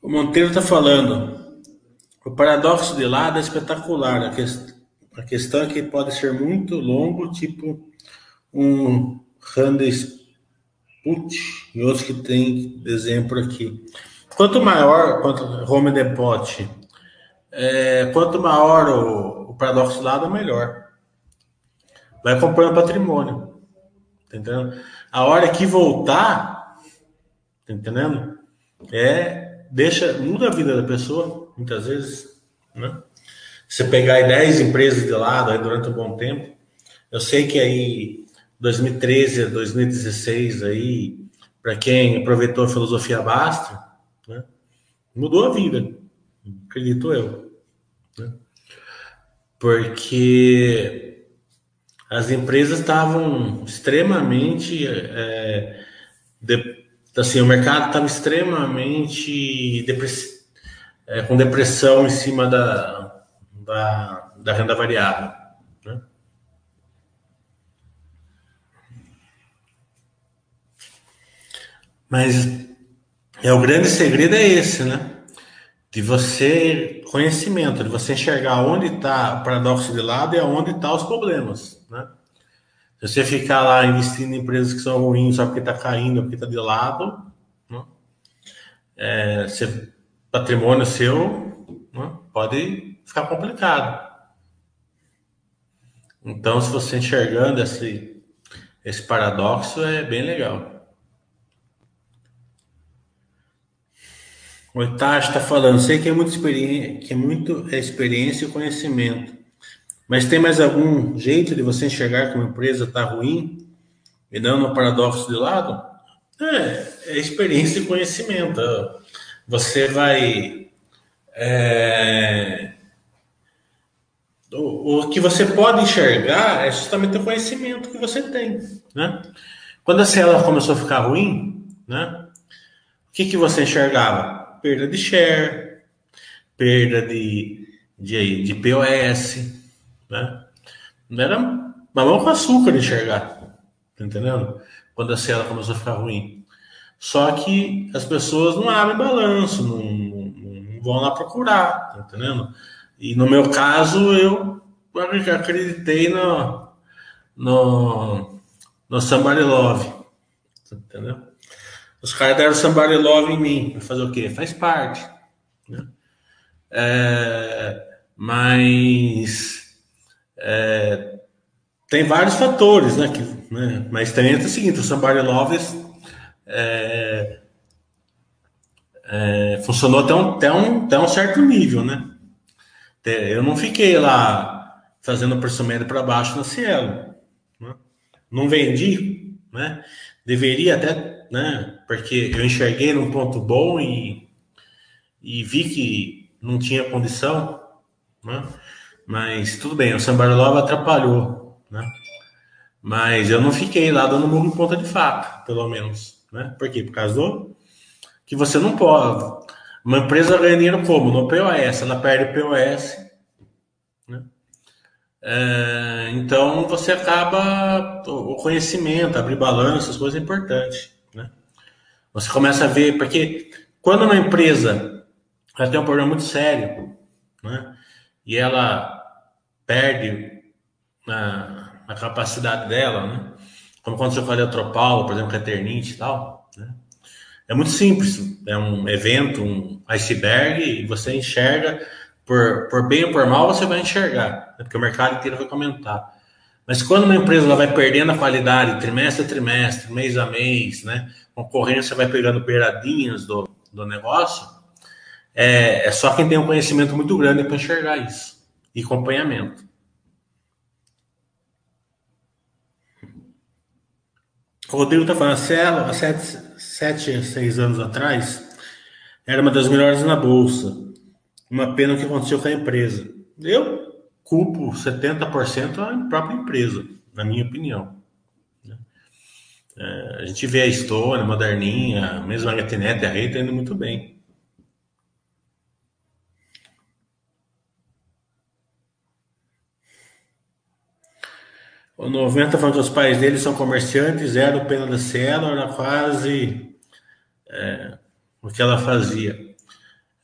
O Monteiro está falando, o paradoxo de Lada é espetacular, a questão é que pode ser muito longo, tipo um Handelsblatt e outros que tem exemplo aqui. Quanto maior, Home Depot, quanto maior o paradoxo Lada, melhor. Vai comprando patrimônio, tá entendendo? A hora que voltar, tá entendendo? Muda a vida da pessoa, muitas vezes, né? Você pegar aí 10 empresas de lado aí durante um bom tempo, eu sei que aí 2013 a 2016 aí, para quem aproveitou a filosofia Basta, né, mudou a vida, acredito eu, né? Porque as empresas estavam extremamente assim, o mercado estava extremamente com depressão em cima da renda variável, né? Mas o grande segredo é esse, né? De você conhecimento, de você enxergar onde está o paradoxo de lado e aonde está os problemas, né? Se você ficar lá investindo em empresas que são ruins só porque está caindo, porque está de lado, né? Patrimônio seu, né, pode ficar complicado. Então, se você enxergando esse paradoxo, é bem legal. O Itachi está falando, sei que é muito experiência e conhecimento. Mas tem mais algum jeito de você enxergar que uma empresa está ruim e dando um paradoxo de lado? É experiência e conhecimento. Você vai... O que você pode enxergar é justamente o conhecimento que você tem, né? Quando a Cielo começou a ficar ruim, né, o que você enxergava? Perda de share, perda de POS... né? Não era mamão com açúcar de enxergar, tá entendendo? Quando a Cielo começou a ficar ruim, só que as pessoas não abrem balanço, não vão lá procurar, tá entendendo? E no meu caso, eu acreditei no Somebody Love, tá entendendo? Os caras deram Somebody Love em mim, pra fazer o quê? Faz parte, né? Tem vários fatores, né, mas também é o seguinte, o Somebody Love funcionou até um certo nível, né? Eu não fiquei lá fazendo preço médio para baixo na Cielo, né? Não vendi, né? Deveria até, né? Porque eu enxerguei num ponto bom e vi que não tinha condição, né? Mas tudo bem, o Somebody Love atrapalhou, né? Mas eu não fiquei lá dando murro em ponta de faca, pelo menos, né? Por quê? Por causa do que você não pode. Uma empresa ganha dinheiro como? No POS, ela perde POS, né? Então você acaba o conhecimento, abrir balanço, as coisas importantes, né? Você começa a ver, porque quando uma empresa ela tem um problema muito sério, né, e ela perde a capacidade dela, né? como quando você fala de atropalo, por exemplo, reternite e tal, né? É muito simples, é um evento, um iceberg, e você enxerga, por bem ou por mal, você vai enxergar, né? Porque o mercado inteiro vai comentar. Mas quando uma empresa ela vai perdendo a qualidade, trimestre a trimestre, mês a mês, né? Concorrência vai pegando beiradinhas do negócio, é só quem tem um conhecimento muito grande para enxergar isso, e acompanhamento. O Rodrigo está falando, Cielo, há 7, 6 anos atrás, era uma das melhores na Bolsa. Uma pena o que aconteceu com a empresa. Eu culpo 70% a própria empresa, na minha opinião. A gente vê a história, a Moderninha, mesmo a HTNet, a Rei, está indo muito bem. O 90 falando que os pais dele são comerciantes, eram pena da Cielo, era quase o que ela fazia.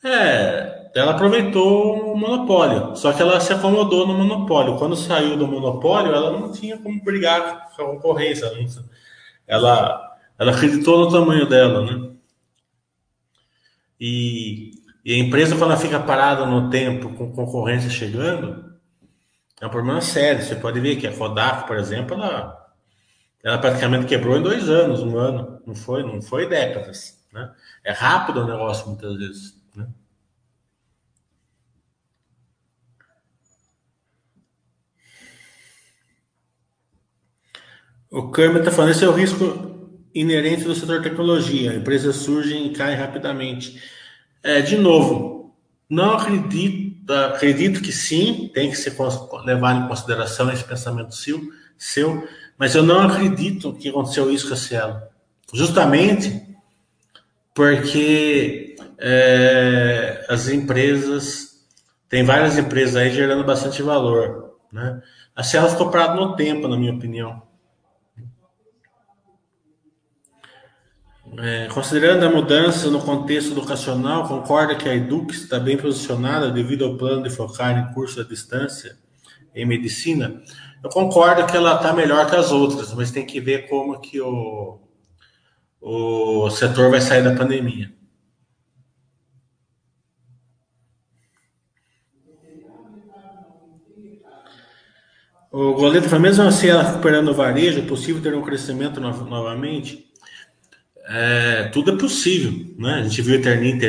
Ela aproveitou o monopólio, só que ela se acomodou no monopólio. Quando saiu do monopólio, ela não tinha como brigar com a concorrência. Ela acreditou no tamanho dela, né? E a empresa, quando ela fica parada no tempo, com concorrência chegando, é um problema sério. Você pode ver que a Kodak, por exemplo, ela praticamente quebrou em 2 anos, 1 ano. Não foi décadas, né? É rápido o negócio, muitas vezes, né? O Câmara está falando, esse é o risco inerente do setor tecnologia. Empresas surgem e caem rapidamente. De novo, não acredito. Acredito que sim, tem que ser levar em consideração esse pensamento seu, mas eu não acredito que aconteceu isso com a Cielo, justamente porque as empresas, tem várias empresas aí gerando bastante valor, né? A Cielo ficou parada no tempo, na minha opinião. Considerando a mudança no contexto educacional, concorda que a Edux está bem posicionada devido ao plano de focar em curso à distância em medicina? Eu concordo que ela está melhor que as outras, mas tem que ver como que o setor vai sair da pandemia. O Goleiro falou, mesmo assim ela recuperando o varejo, é possível ter um crescimento novamente? Tudo é possível, né? A gente viu a Eternita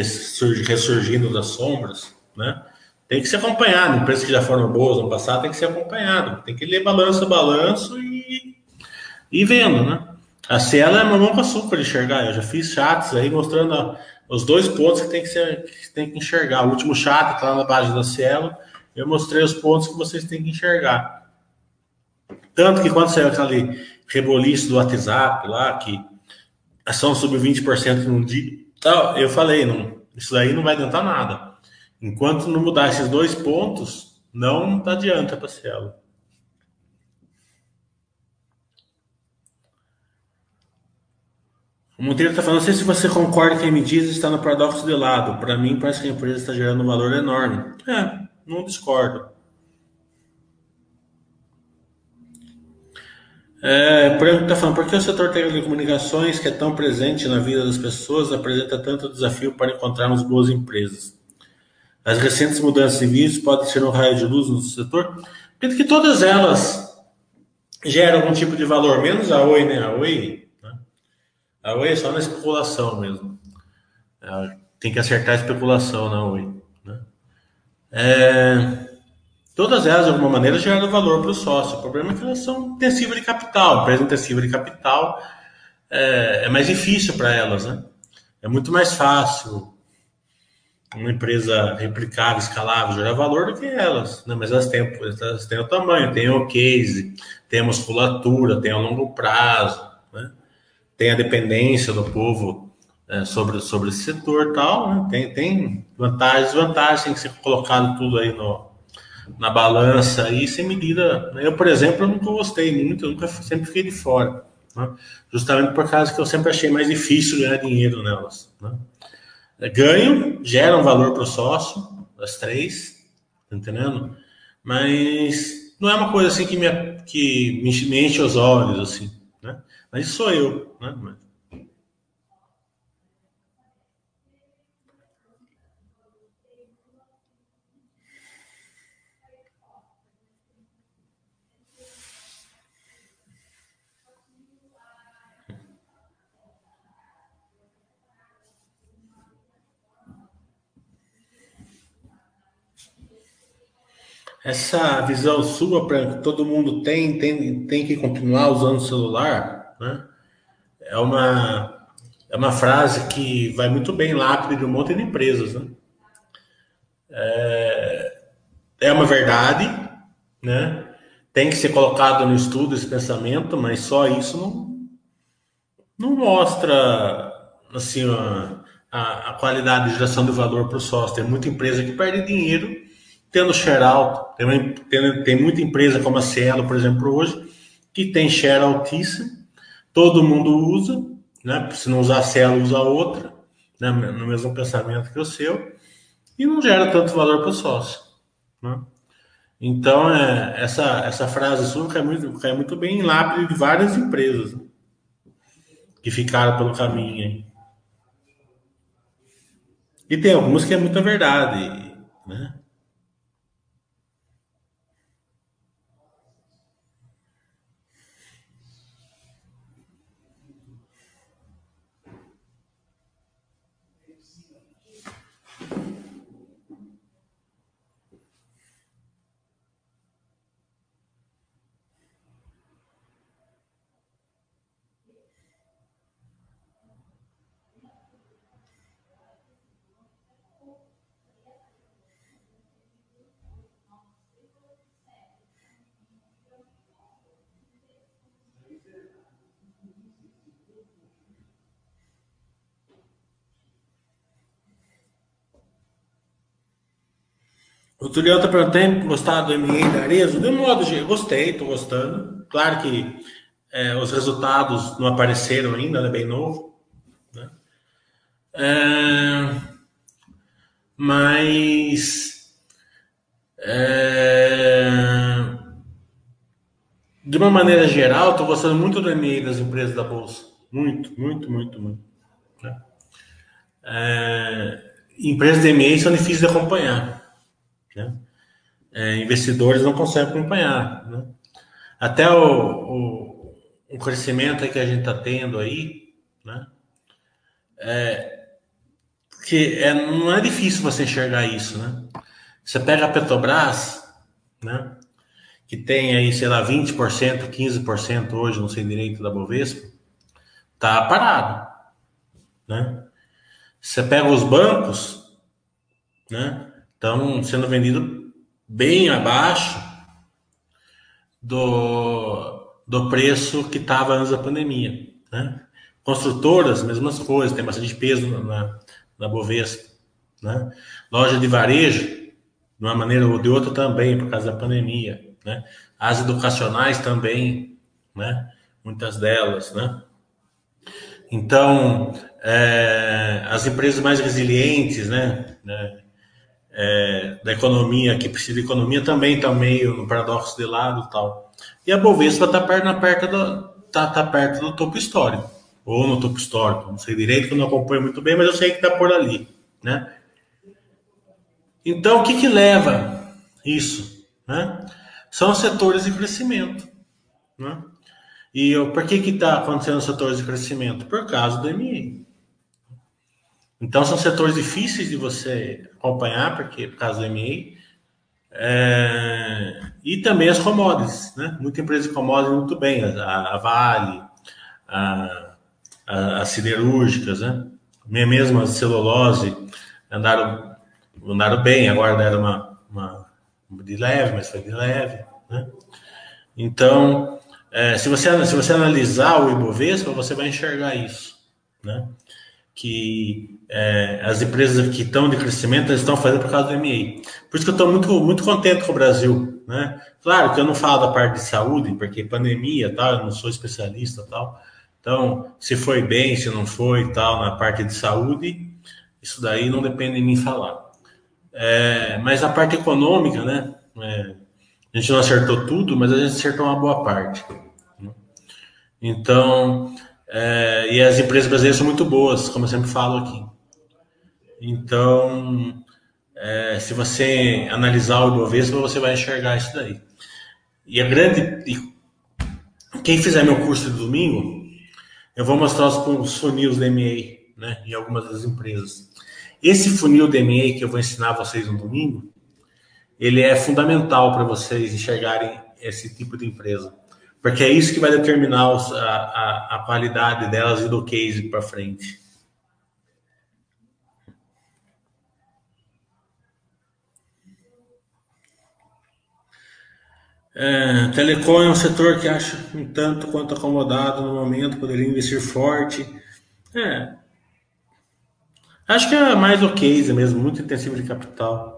ressurgindo das sombras, né? Tem que ser acompanhado. Empresas que já foram boas no passado tem que ser acompanhado, tem que ler balanço e vendo, né? A Cielo é mamão com açúcar de enxergar. Eu já fiz chats aí mostrando os 2 pontos que tem que enxergar. O último chat está lá na página da Cielo, eu mostrei os pontos que vocês têm que enxergar. Tanto que quando saiu aquele reboliço do WhatsApp lá, que ação subiu 20% num dia, eu falei, não, isso daí não vai adiantar nada. Enquanto não mudar esses 2 pontos, não adianta para a Cielo. O Monteiro está falando, não sei se você concorda que a M. Dias está no paradoxo de lado. Para mim, parece que a empresa está gerando um valor enorme. Não discordo. Por exemplo, está falando, por que o setor de telecomunicações, que é tão presente na vida das pessoas, apresenta tanto desafio para encontrarmos boas empresas? As recentes mudanças em vídeos podem ser um raio de luz no setor? Acredito que todas elas geram algum tipo de valor, menos a Oi, né? A Oi é só na especulação mesmo. Tem que acertar a especulação na Oi, né? Todas elas, de alguma maneira, geram valor para o sócio. O problema é que elas são intensivas de capital. A empresa intensiva de capital é mais difícil para elas, né? É muito mais fácil uma empresa replicável, escalável, gerar valor do que elas, né? Mas elas têm o tamanho, tem o case, tem a musculatura, tem o longo prazo, né? Tem a dependência do povo sobre esse setor e tal, né? Tem vantagens, desvantagens, tem que ser colocado tudo aí na balança aí, sem medida. Eu, por exemplo, nunca gostei muito, sempre fiquei de fora, né? Justamente por causa que eu sempre achei mais difícil ganhar dinheiro nelas, né? Ganho, gera um valor para o sócio, as 3, tá entendendo? Mas não é uma coisa assim que me enche os olhos, assim, né? Aí sou eu, né? Essa visão sua, Branco, todo mundo tem que continuar usando o celular, né? É uma frase que vai muito bem lápide de um monte de empresas, né? É uma verdade, né? Tem que ser colocado no estudo esse pensamento, mas só isso não mostra assim, a qualidade de geração de valor para o sócio. Tem muita empresa que perde dinheiro tendo share alto. Tem muita empresa como a Cielo, por exemplo, hoje, que tem share altíssimo, todo mundo usa, né? Se não usar a Cielo, usa outra, né? No mesmo pensamento que o seu, e não gera tanto valor para o sócio, né? Então, essa frase sua cai muito bem em lápide de várias empresas que ficaram pelo caminho aí. E tem algumas que é muita verdade, né? O Tulião está perguntando, gostado do M&A da Arezzo? De um modo geral, gostei, estou gostando. Claro que os resultados não apareceram ainda, é bem novo, né? De uma maneira geral, estou gostando muito do M&A das empresas da Bolsa. Muito, muito, muito, muito, né? Empresas de M&A são difíceis de acompanhar, né? Investidores não conseguem acompanhar, né? Até o crescimento que a gente está tendo aí, né? Não é difícil você enxergar isso, né? Você pega a Petrobras, né? Que tem aí, sei lá, 20%, 15% hoje, não sei direito, da Bovespa, tá parado, né? Você pega os bancos, né? Estão sendo vendidos bem abaixo do preço que estava antes da pandemia, né? Construtoras, mesmas coisas, tem bastante peso na Bovespa, né? Loja de varejo, de uma maneira ou de outra também, por causa da pandemia, né? As educacionais também, né? Muitas delas, né? Então, as empresas mais resilientes, né? Da economia, que precisa de economia, também está meio no paradoxo de lado e tal. E a Bovespa está perto do topo histórico, ou no topo histórico, não sei direito, que eu não acompanho muito bem, mas eu sei que está por ali, né? Então, o que leva isso, né? São setores de crescimento, né? E por que está acontecendo os setores de crescimento? Por causa do M&A. Então, são setores difíceis de você acompanhar, porque, por causa do M&A, e também as commodities, né? Muita empresa de commodities muito bem, a Vale, as siderúrgicas, né? Mesmo a celulose andaram bem, agora deram uma de leve, mas foi de leve, né? Então, se você analisar o Ibovespa, você vai enxergar isso, né? Que as empresas que estão de crescimento, elas estão fazendo por causa do M&A. Por isso que eu estou muito, muito contente com o Brasil, né? Claro que eu não falo da parte de saúde, porque pandemia, tal, eu não sou especialista, tal. Então, se foi bem, se não foi, tal, na parte de saúde, isso daí não depende de mim falar. Mas a parte econômica, né? A gente não acertou tudo, mas a gente acertou uma boa parte. Então, e as empresas brasileiras são muito boas, como eu sempre falo aqui. Então, se você analisar o Bovespa, você vai enxergar isso daí. Quem fizer meu curso de domingo, eu vou mostrar os funis da MA, né, em algumas das empresas. Esse funil DMA que eu vou ensinar a vocês no domingo, ele é fundamental para vocês enxergarem esse tipo de empresa, porque é isso que vai determinar a qualidade delas e do case para frente. Telecom é um setor que acho um tanto quanto acomodado no momento, poderia investir forte. Acho que é mais o case mesmo, muito intensivo de capital.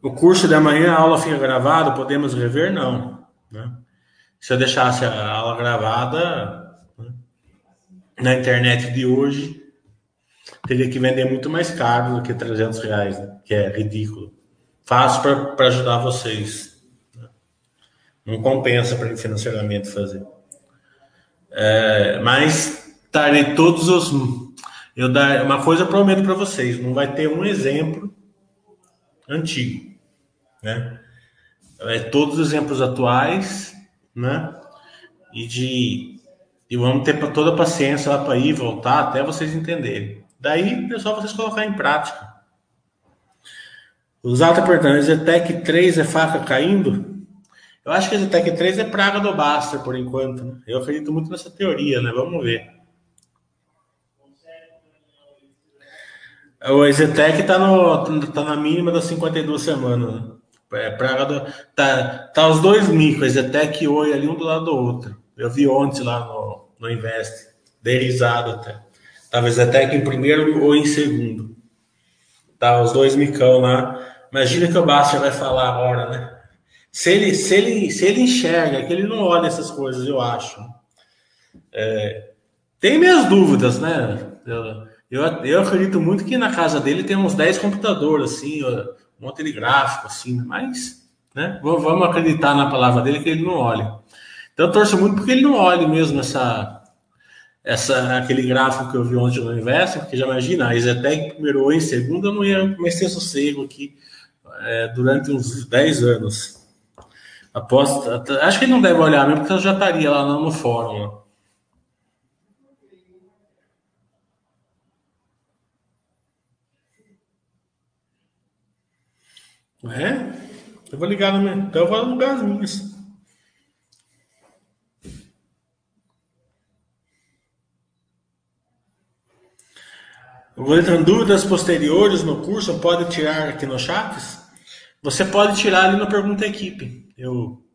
O curso de amanhã, a aula fica gravada, podemos rever? Não. Né? Se eu deixasse a aula gravada, né, na internet de hoje, teria que vender muito mais caro do que R$300, né, que é ridículo. Faço para ajudar vocês. Né? Não compensa para financeiramente fazer. Mas... darei todos os... uma coisa eu prometo para vocês, não vai ter um exemplo antigo, né? Todos os exemplos atuais, né? E vamos ter toda a paciência lá para ir e voltar até vocês entenderem. Daí é só vocês colocarem em prática. Os altos importantes, EZTEC 3 é faca caindo? Eu acho que a EZTEC 3 é praga do Buster, por enquanto. Né? Eu acredito muito nessa teoria, né? Vamos ver. O EZTEC está na mínima das 52 semanas. Tá os dois micos, EZTEC e Oi, ali um do lado do outro. Eu vi ontem lá no Invest, dei risada até. Tava EZTEC em primeiro ou em segundo. Tá os dois micão lá. Imagina que o Basta vai falar agora, né? Se ele enxerga, que ele não olha essas coisas, eu acho. Tem minhas dúvidas, né? Eu acredito muito que na casa dele tem uns 10 computadores, assim, um monte de gráfico, assim, mas, né, vamos acreditar na palavra dele que ele não olha. Então, eu torço muito porque ele não olha mesmo aquele gráfico que eu vi ontem no Invest, porque já imagina, a EZTEC primeiro ou em segundo, eu não ia começar sossego aqui durante uns 10 anos. Aposto, acho que ele não deve olhar mesmo, porque eu já estaria lá no fórum, né? Eu vou ligar no meu. Então eu vou alugar as minhas. Eu vou entrar em dúvidas posteriores no curso, pode tirar aqui no chat? Você pode tirar ali no Pergunta Equipe. Eu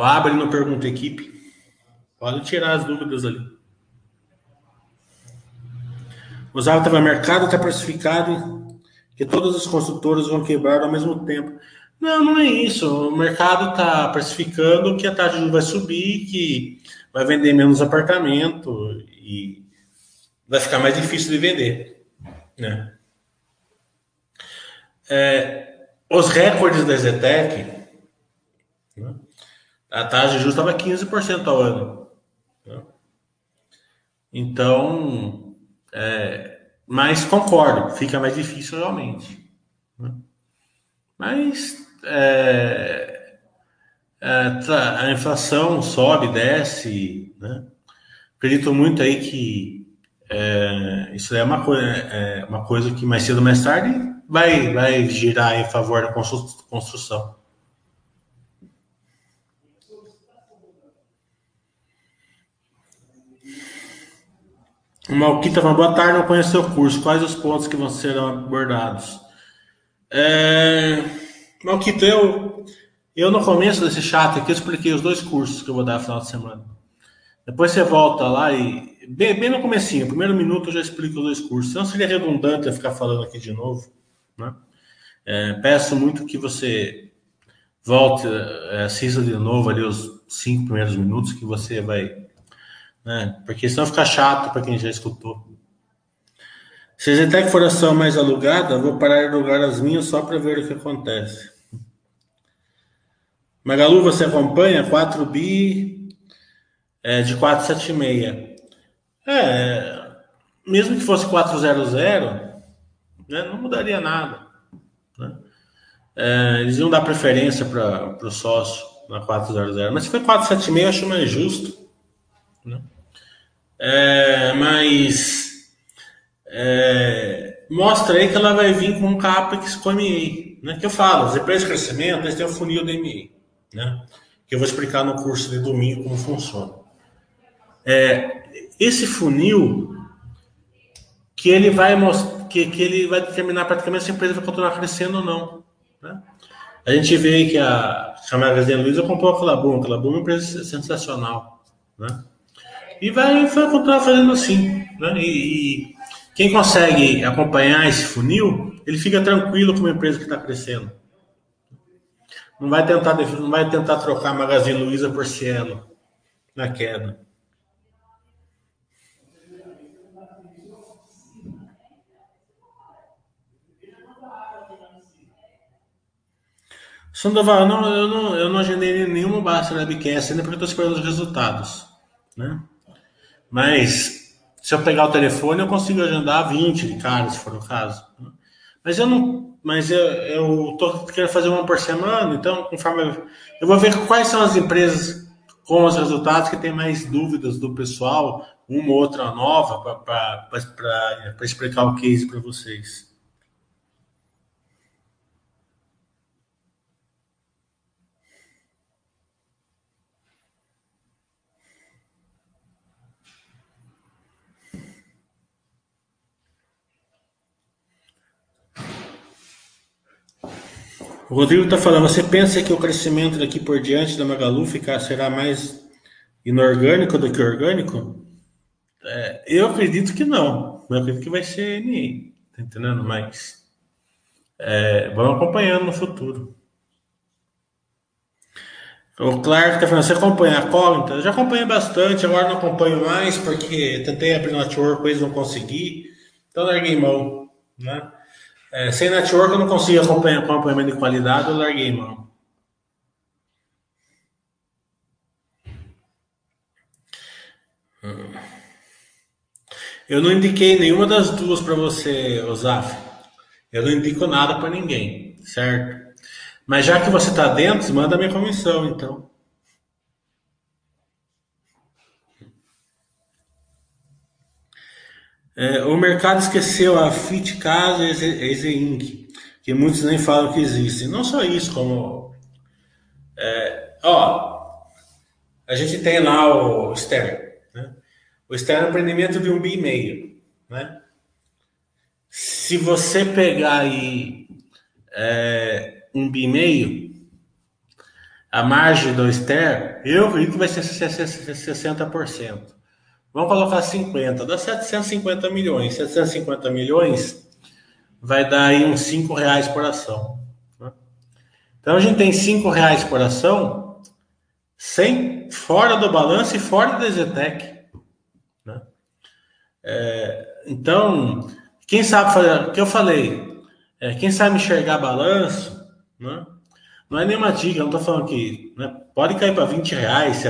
abro no Pergunta Equipe. Pode tirar as dúvidas ali. O Zava estava mercado, está precificado. Que todas as construtoras vão quebrar ao mesmo tempo. Não é isso. O mercado está precificando que a taxa de juros vai subir, que vai vender menos apartamento e vai ficar mais difícil de vender. Né? Os recordes da EZTEC, né? A taxa de juros estava 15% ao ano. Né? Então, mas concordo, fica mais difícil realmente. Né? Mas a inflação sobe, desce. Né? Acredito muito aí que isso é uma coisa que mais cedo ou mais tarde vai girar em favor da construção. O Malquita fala, boa tarde, não conheço o seu curso. Quais os pontos que vão ser abordados? Malquita, eu no começo desse chat aqui, eu expliquei os dois cursos que eu vou dar no final de semana. Depois você volta lá e... Bem no comecinho, no primeiro minuto eu já explico os dois cursos. Senão seria redundante eu ficar falando aqui de novo. Né? Peço muito que você volte, assista de novo ali os 5 primeiros minutos que você vai... Porque senão fica chato para quem já escutou. Se a EZTEC for ação mais alugada, eu vou parar de alugar as minhas só para ver o que acontece. Magalu, você acompanha? 4 bi de 476. Mesmo que fosse 400, né, não mudaria nada, né? Eles iam dar preferência para o sócio na 400. Mas se foi 476, eu acho mais justo, né? Mostra aí que ela vai vir com um CAPEX com MI, né? Que eu falo, as empresas de crescimento, eles têm um funil de MI, né? Que eu vou explicar no curso de domingo como funciona. Esse funil que ele vai mostrar, que ele vai determinar praticamente se a empresa vai continuar crescendo ou não, né? A gente vê aí que a Magazine Luiza comprou a Calabum é uma empresa sensacional, né? E vai continuar fazendo assim, né? E quem consegue acompanhar esse funil, ele fica tranquilo com uma empresa que está crescendo. Não vai tentar trocar a Magazine Luiza por Cielo na queda. Sandoval, eu não agendei nenhuma Basta na BQS ainda porque eu estou esperando os resultados, né? Mas se eu pegar o telefone, eu consigo agendar 20 de cara, se for o caso. Mas eu tô querendo fazer uma por semana, então conforme eu vou ver quais são as empresas com os resultados que tem mais dúvidas do pessoal, uma ou outra nova, para explicar o case para vocês. O Rodrigo está falando, você pensa que o crescimento daqui por diante da Magalu será mais inorgânico do que orgânico? Eu acredito que não. Eu acredito que vai ser NI, tá entendendo? Mas vamos acompanhando no futuro. O Clark está falando, você acompanha a Cognita? Eu já acompanhei bastante, agora não acompanho mais, porque tentei abrir network, eles não consegui, então larguei mão, né? Sem network eu não consigo acompanhar acompanhamento de qualidade, eu larguei mão. Eu não indiquei nenhuma das duas para você, Osaf. Eu não indico nada para ninguém, certo? Mas já que você está dentro, manda a minha comissão, então. O mercado esqueceu a Fit Casa e Zinc, que muitos nem falam que existem. Não só isso, como... a gente tem lá o externo, né? O externo é um empreendimento de 1,5 bi, né? Se você pegar aí 1,5 bi, a margem do externo, eu acredito que vai ser 60%. Vamos colocar 50, dá 750 milhões. 750 milhões vai dar aí uns R$5 por ação, né? Então a gente tem R$5 por ação, sem, fora do balanço e fora do EZTEC, né? Então, quem sabe fazer o que eu falei, quem sabe enxergar balanço, né? Não é nenhuma dica, eu não estou falando que, né, pode cair para R$20. Se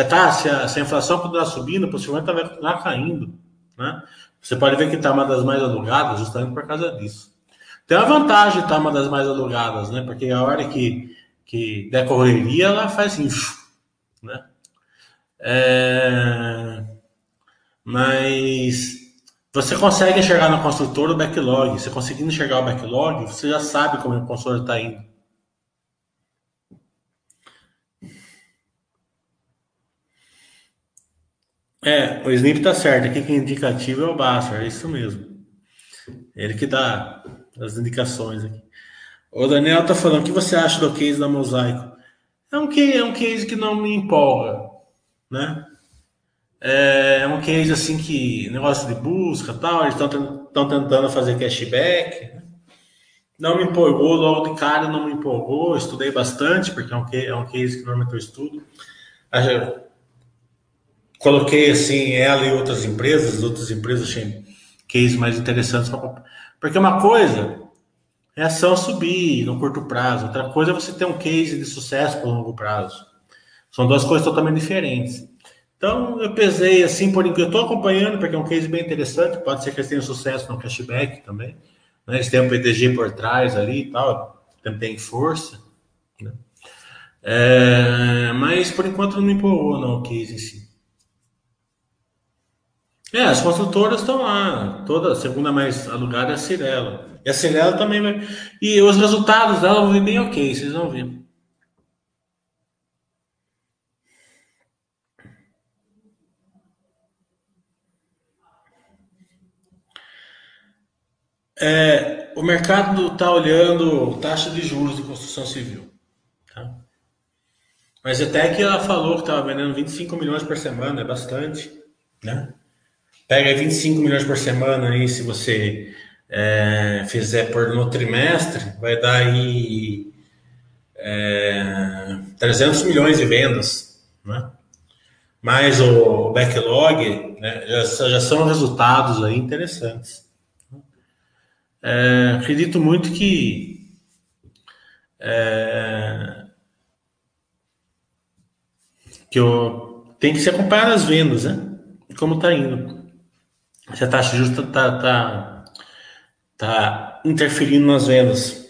a inflação continuar subindo, possivelmente vai continuar caindo, né? Você pode ver que está uma das mais alugadas justamente por causa disso. Tem a vantagem de estar uma das mais alugadas, né? Porque a hora que der correria, ela faz assim, né? Mas você consegue enxergar na construtora o backlog. Você conseguindo enxergar o backlog, você já sabe como a construtora está indo. O Snip tá certo. Aqui que indicativo é o Buster, é isso mesmo. Ele que dá as indicações aqui. O Daniel tá falando, o que você acha do case da Mosaico? É um case que não me empolga, né? É um case assim que negócio de busca e tal, eles estão tentando fazer cashback, né? Não me empolgou logo de cara, não me empolgou. Estudei bastante, porque é um case que normalmente eu estudo. Coloquei assim ela e outras empresas achei case mais interessantes. Porque uma coisa é a ação subir no curto prazo. Outra coisa é você ter um case de sucesso para o longo prazo. São duas coisas totalmente diferentes. Então, eu pesei assim, por enquanto, eu estou acompanhando, porque é um case bem interessante, pode ser que eles tenham sucesso no cashback também, né? Eles têm um PTG por trás ali e tal, também tem força, né? Mas, por enquanto, não me empolgou, não, o case em si. As construtoras estão lá, toda a segunda mais alugada é a Cirela. E a Cirela também vai... E os resultados dela vão vir bem ok, vocês vão ver. O mercado está olhando taxa de juros de construção civil, tá? Mas até que ela falou que estava vendendo 25 milhões por semana, é bastante, né? Pega 25 milhões por semana aí, se você fizer no trimestre, vai dar aí 300 milhões de vendas, né? Mais o backlog, né? Já são resultados aí interessantes. Acredito muito que tem que se acompanhar as vendas, né? Como está indo. Se a taxa de juros está interferindo nas vendas.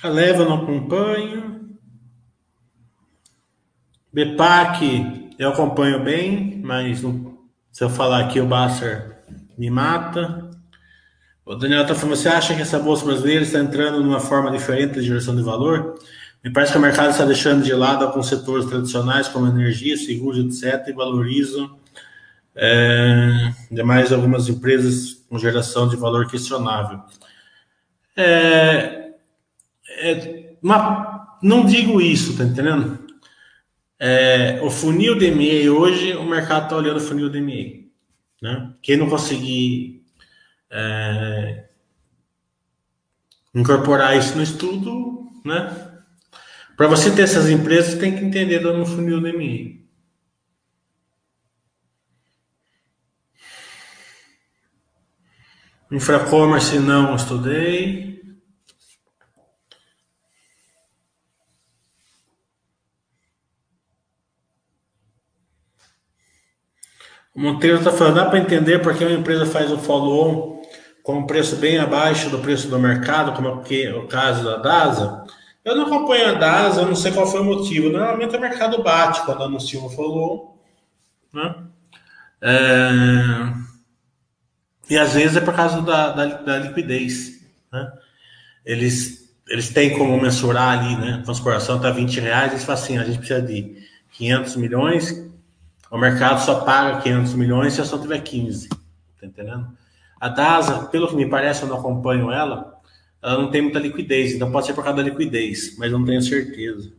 A Leva eu não acompanho. BPAC eu acompanho bem, mas se eu falar aqui o Buster me mata. O Daniel está falando, você acha que essa bolsa brasileira está entrando numa forma diferente de geração de valor? Me parece que o mercado está deixando de lado alguns setores tradicionais, como energia, seguros, etc., e valorizam demais algumas empresas com geração de valor questionável. Não digo isso, tá entendendo? O funil de MA hoje, o mercado está olhando o funil de MA, né? Quem não conseguir incorporar isso no estudo, né? Para você ter essas empresas, tem que entender do funil de MA. Infracommerce não estudei. Monteiro está falando, dá para entender porque uma empresa faz o follow-on com um preço bem abaixo do preço do mercado, como é o caso da DASA. Eu não acompanho a DASA, eu não sei qual foi o motivo. Normalmente o mercado bate quando anuncia um follow-on, né? E às vezes é por causa da liquidez, né? Eles têm como mensurar ali, né? A ação está R$20, eles falam assim, a gente precisa de 500 milhões... O mercado só paga 500 milhões se a ação tiver 15, tá entendendo? A DASA, pelo que me parece, eu não acompanho ela não tem muita liquidez, então pode ser por causa da liquidez, mas eu não tenho certeza.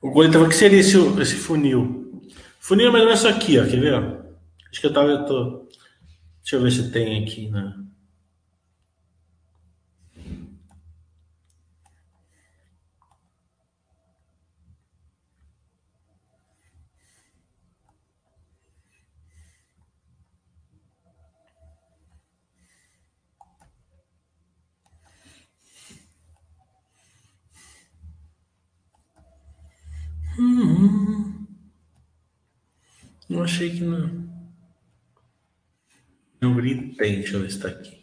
O Goli estava, o que seria esse funil? Funil mais ou menos isso aqui, ó, quer ver? Acho que Deixa eu ver se tem aqui, né? Não achei que não. Não gritei, deixa eu ver se está aqui.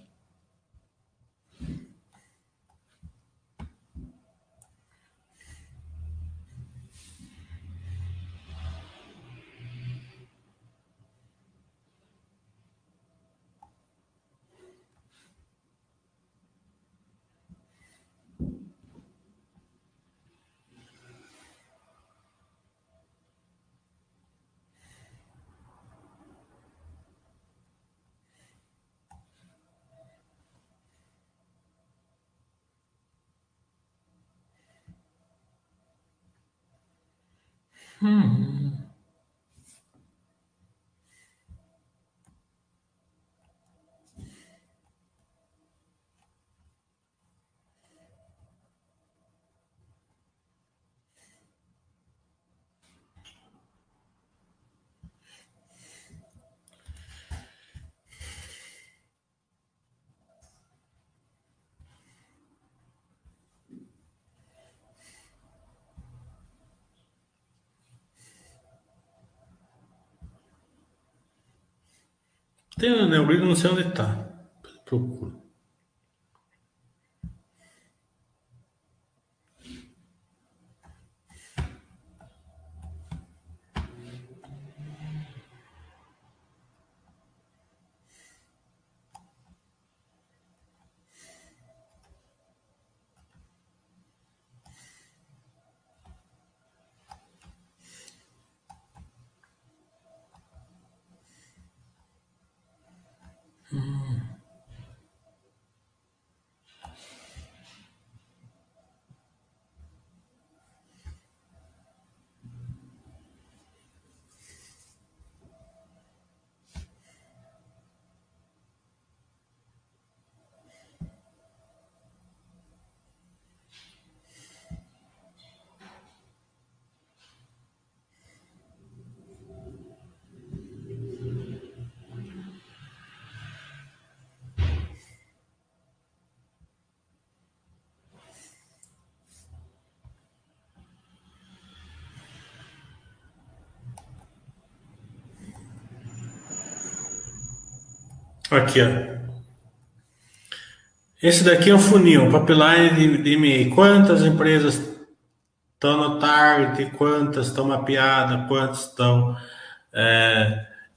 Tem na Neogrid, não sei onde tá. Procura. Aqui, ó. Esse daqui é um funil, pipeline de e-mail. Quantas empresas estão no target, quantas estão mapeadas, quantas estão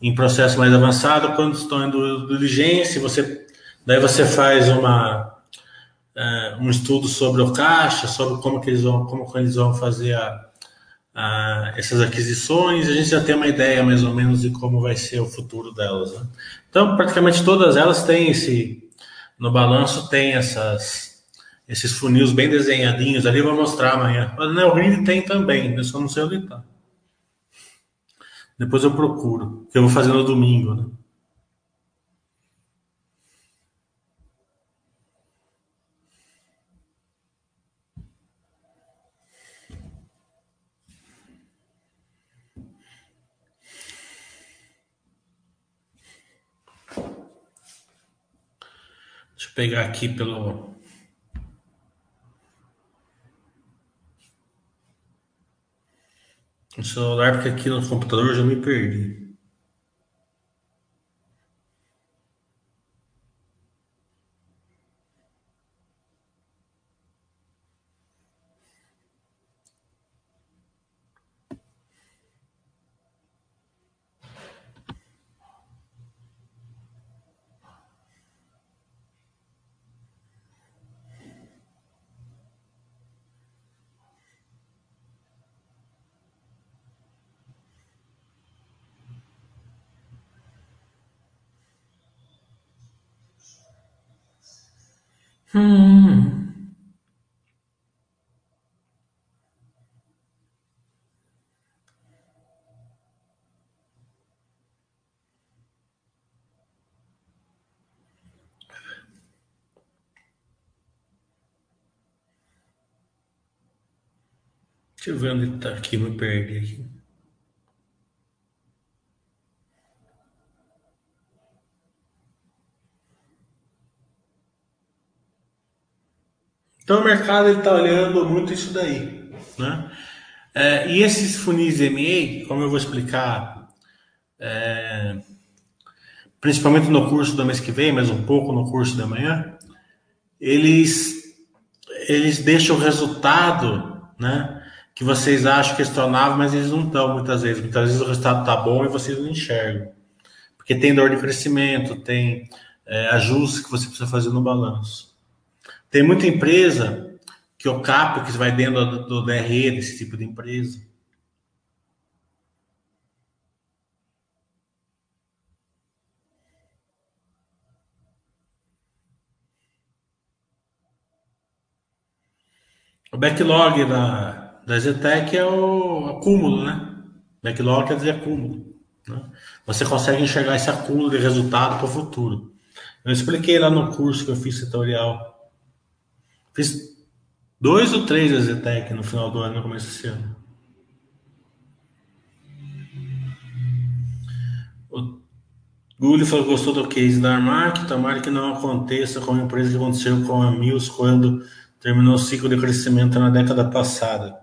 em processo mais avançado, quantas estão em diligência. Daí você faz um estudo sobre o caixa, sobre como que eles vão fazer essas aquisições. A gente já tem uma ideia mais ou menos de como vai ser o futuro delas, né? Então, praticamente todas elas têm no balanço tem esses funis bem desenhadinhos ali, eu vou mostrar amanhã. Mas na Neogrid tem também, eu só não sei onde tá. Depois eu procuro, que eu vou fazer no domingo, né? Deixa eu pegar aqui pelo... no celular, porque aqui no computador já me perdi. Deixa eu ver onde tá aqui, me perdi aqui. Então, o mercado está olhando muito isso daí, né? E esses funis de M&A, como eu vou explicar, principalmente no curso do mês que vem, mas um pouco no curso de amanhã, eles deixam o resultado, né, que vocês acham questionável, mas eles não estão muitas vezes. Muitas vezes o resultado está bom e vocês não enxergam. Porque tem dor de crescimento, tem ajustes que você precisa fazer no balanço. Tem muita empresa que o CAP, que vai dentro do DRE, desse tipo de empresa. O backlog da EZTEC é o acúmulo, né? Backlog quer dizer acúmulo, né? Você consegue enxergar esse acúmulo de resultado para o futuro. Eu expliquei lá no curso que eu fiz setorial. Fiz 2 ou 3 EZTEC no final do ano, no começo desse ano. O Gulli falou que gostou do case da Armac. Tomara que não aconteça como a empresa que aconteceu com a Mills quando terminou o ciclo de crescimento na década passada.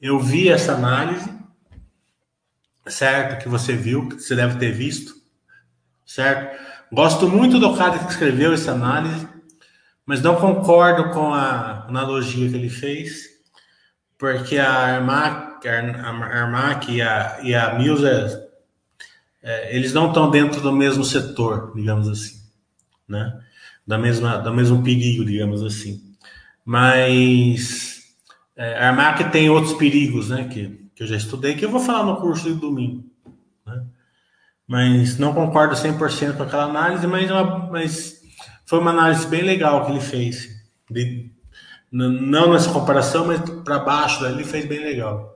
Eu vi essa análise certo? Que você viu, que você deve ter visto, certo? Gosto muito do cara que escreveu essa análise, mas não concordo com a analogia que ele fez, porque a Armac e a Mille, eles não estão dentro do mesmo setor, digamos assim, né? Do mesmo perigo, digamos assim. Mas a Armac tem outros perigos, né? Que eu já estudei, que eu vou falar no curso de domingo, né? Mas não concordo 100% com aquela análise, mas foi uma análise bem legal que ele fez. Não nessa comparação, mas para baixo dali ele fez bem legal.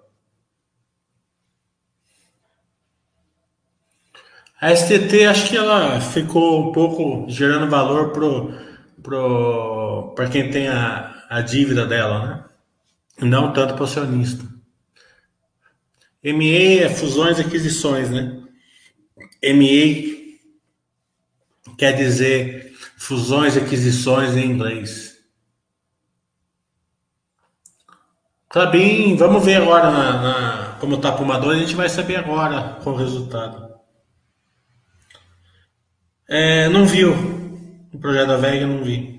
A STT, acho que ela ficou um pouco gerando valor para quem tem a dívida dela, né? Não tanto para o acionista. ME é fusões e aquisições, né? ME quer dizer fusões e aquisições em inglês. Tá bem, vamos ver agora como tá a Puma 2, a gente vai saber agora qual o resultado. Não viu o projeto da VEG, eu não vi.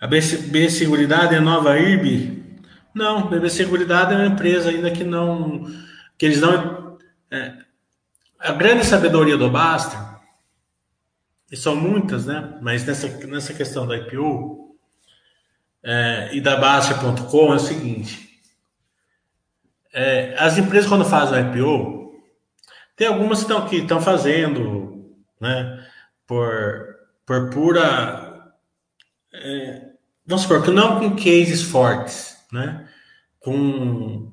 A BB Seguridade é nova IRB? Não, BB Seguridade é uma empresa ainda que não... que eles não... a grande sabedoria do Buster, e são muitas, né? Mas nessa questão da IPO e da Basta.com é o seguinte. As empresas, quando fazem a IPO, tem algumas que estão fazendo, né? Por pura... vamos supor, que não com cases fortes, né? Com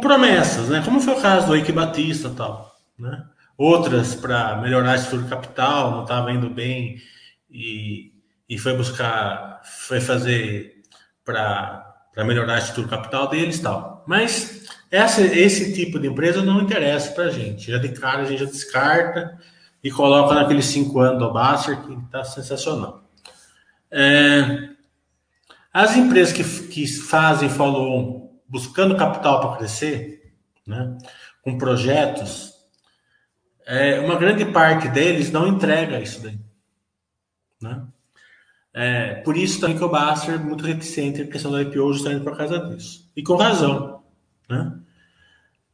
promessas, né? Como foi o caso do Eike Batista e tal, né? Outras para melhorar a estrutura de capital, não estava indo bem e foi fazer para melhorar a estrutura de capital deles e tal. Mas esse tipo de empresa não interessa para a gente. Já de cara a gente já descarta e coloca naqueles 5 anos do Buster, que está sensacional. As empresas que fazem follow-on buscando capital para crescer, né, com projetos, uma grande parte deles não entrega isso daí, né? Por isso também que o Buster é muito reticente à questão da IPO, justamente por causa disso. E com razão, né?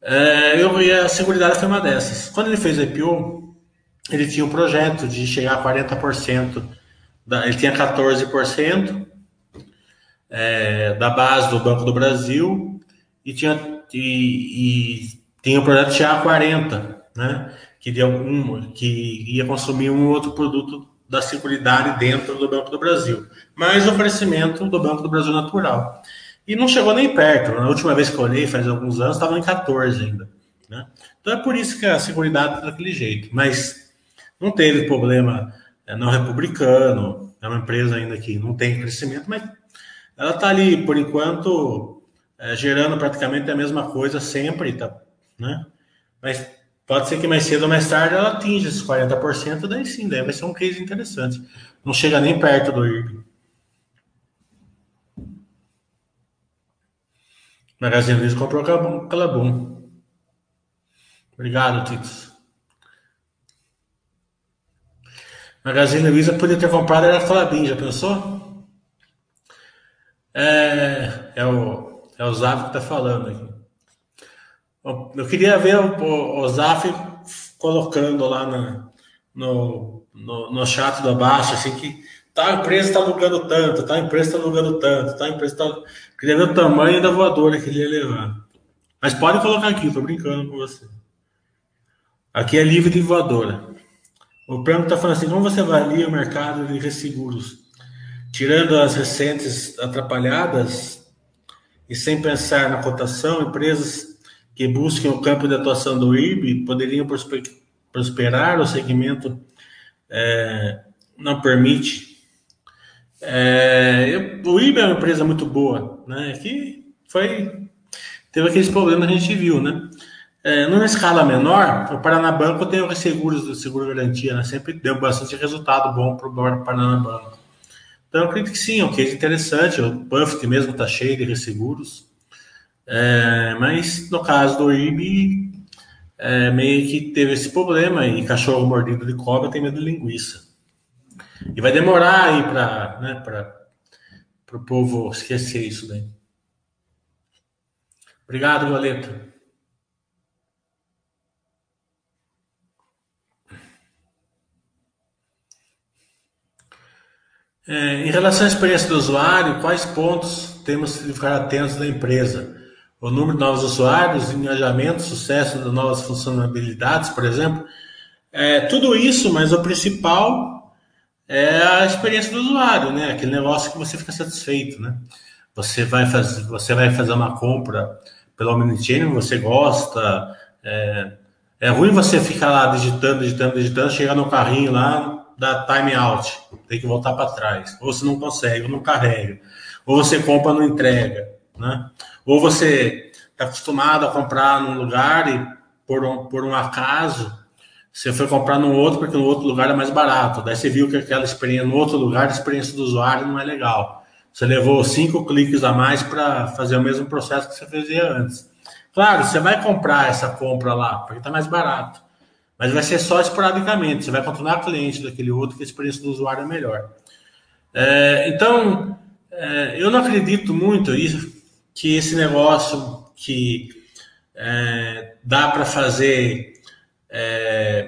E a Seguridade foi uma dessas. Quando ele fez a IPO, ele tinha um projeto de chegar a 40%, ele tinha 14% da base do Banco do Brasil e tinha um projeto de chegar a 40%, né? Que ia consumir um outro produto da Seguridade dentro do Banco do Brasil, mais o crescimento do Banco do Brasil natural. E não chegou nem perto. Na última vez que eu olhei, faz alguns anos, estava em 14 ainda, né? Então é por isso que a Seguridade está daquele jeito. Mas não teve problema não republicano, é uma empresa ainda que não tem crescimento, mas ela está ali, por enquanto, gerando praticamente a mesma coisa sempre, tá, né? Mas pode ser que mais cedo ou mais tarde ela atinja esses 40%, daí sim, daí vai ser um case interessante. Não chega nem perto do IRB. Magazine Luiza comprou o Calabum. Obrigado, Tits. Magazine Luiza podia ter comprado a Calabum, já pensou? É o Zap que tá falando aqui. Eu queria ver o Zaf colocando lá no chat da Baixa, assim, que tal empresa está alugando tanto, tal empresa está alugando tanto, tal empresa está... Queria ver o tamanho da voadora que ele ia levar. Mas pode colocar aqui, estou brincando com você. Aqui é livre de voadora. O Prêmio está falando assim, como você avalia o mercado de resseguros? Tirando as recentes atrapalhadas e sem pensar na cotação, empresas que busquem o campo de atuação do IRB poderiam prosperar, o segmento não permite. O IRB é uma empresa muito boa, né? Que teve aqueles problemas que a gente viu, né? Numa escala menor, o Paranabanco tem os seguros do seguro-garantia, né? Sempre deu bastante resultado bom para o Paranabanco. Então, eu acredito que sim, é um case interessante. O Buffett mesmo está cheio de resseguros. Mas, no caso do IRB, meio que teve esse problema e cachorro mordido de cobra tem medo de linguiça. E vai demorar aí para o povo esquecer isso daí. Obrigado, Violeta. Em relação à experiência do usuário, quais pontos temos de ficar atentos da empresa? O número de novos usuários, engajamento, sucesso de novas funcionalidades, por exemplo. Tudo isso, mas o principal é a experiência do usuário, né? Aquele negócio que você fica satisfeito, né? Você vai fazer uma compra pelo omnichannel, você gosta. É ruim você ficar lá digitando, chegar no carrinho lá, da time out, tem que voltar para trás, ou você não consegue, ou não carrega, ou você compra, não entrega, né? Ou você está acostumado a comprar num lugar e por um acaso você foi comprar num outro porque no outro lugar é mais barato, daí você viu que aquela experiência no outro lugar, a experiência do usuário não é legal, você levou 5 cliques a mais para fazer o mesmo processo que você fazia antes. Claro, você vai comprar essa compra lá porque está mais barato, mas vai ser só esporadicamente, você vai continuar cliente daquele outro que a experiência do usuário é melhor. Então, eu não acredito muito que esse negócio que dá para fazer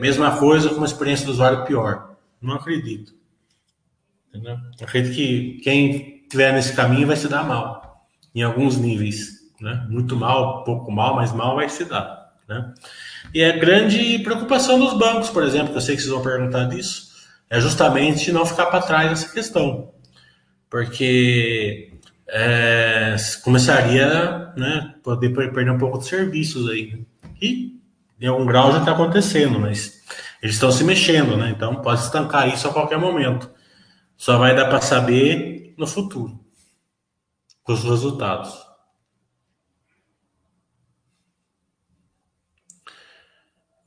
mesma coisa com uma experiência do usuário pior. Não acredito. Entendeu? Acredito que quem estiver nesse caminho vai se dar mal, em alguns níveis. Né? Muito mal, pouco mal, mas mal vai se dar. Né? E a grande preocupação dos bancos, por exemplo, que eu sei que vocês vão perguntar disso, é justamente não ficar para trás nessa questão, porque começaria, né, poder perder um pouco de serviços aí, e em algum grau já está acontecendo, mas eles estão se mexendo, né? Então pode estancar isso a qualquer momento, só vai dar para saber no futuro, com os resultados.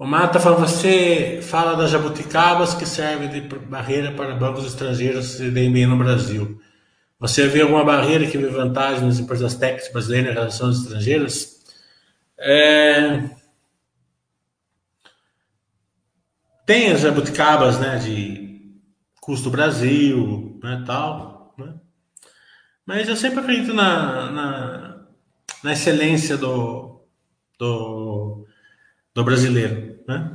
O Mata fala, você fala das jabuticabas que servem de barreira para bancos estrangeiros se deem bem no Brasil. Você vê alguma barreira que vê vantagem nas empresas técnicas brasileiras em relação às estrangeiras? Tem as jabuticabas, né, de custo Brasil, né, tal, né? Mas eu sempre acredito na excelência do brasileiro, né?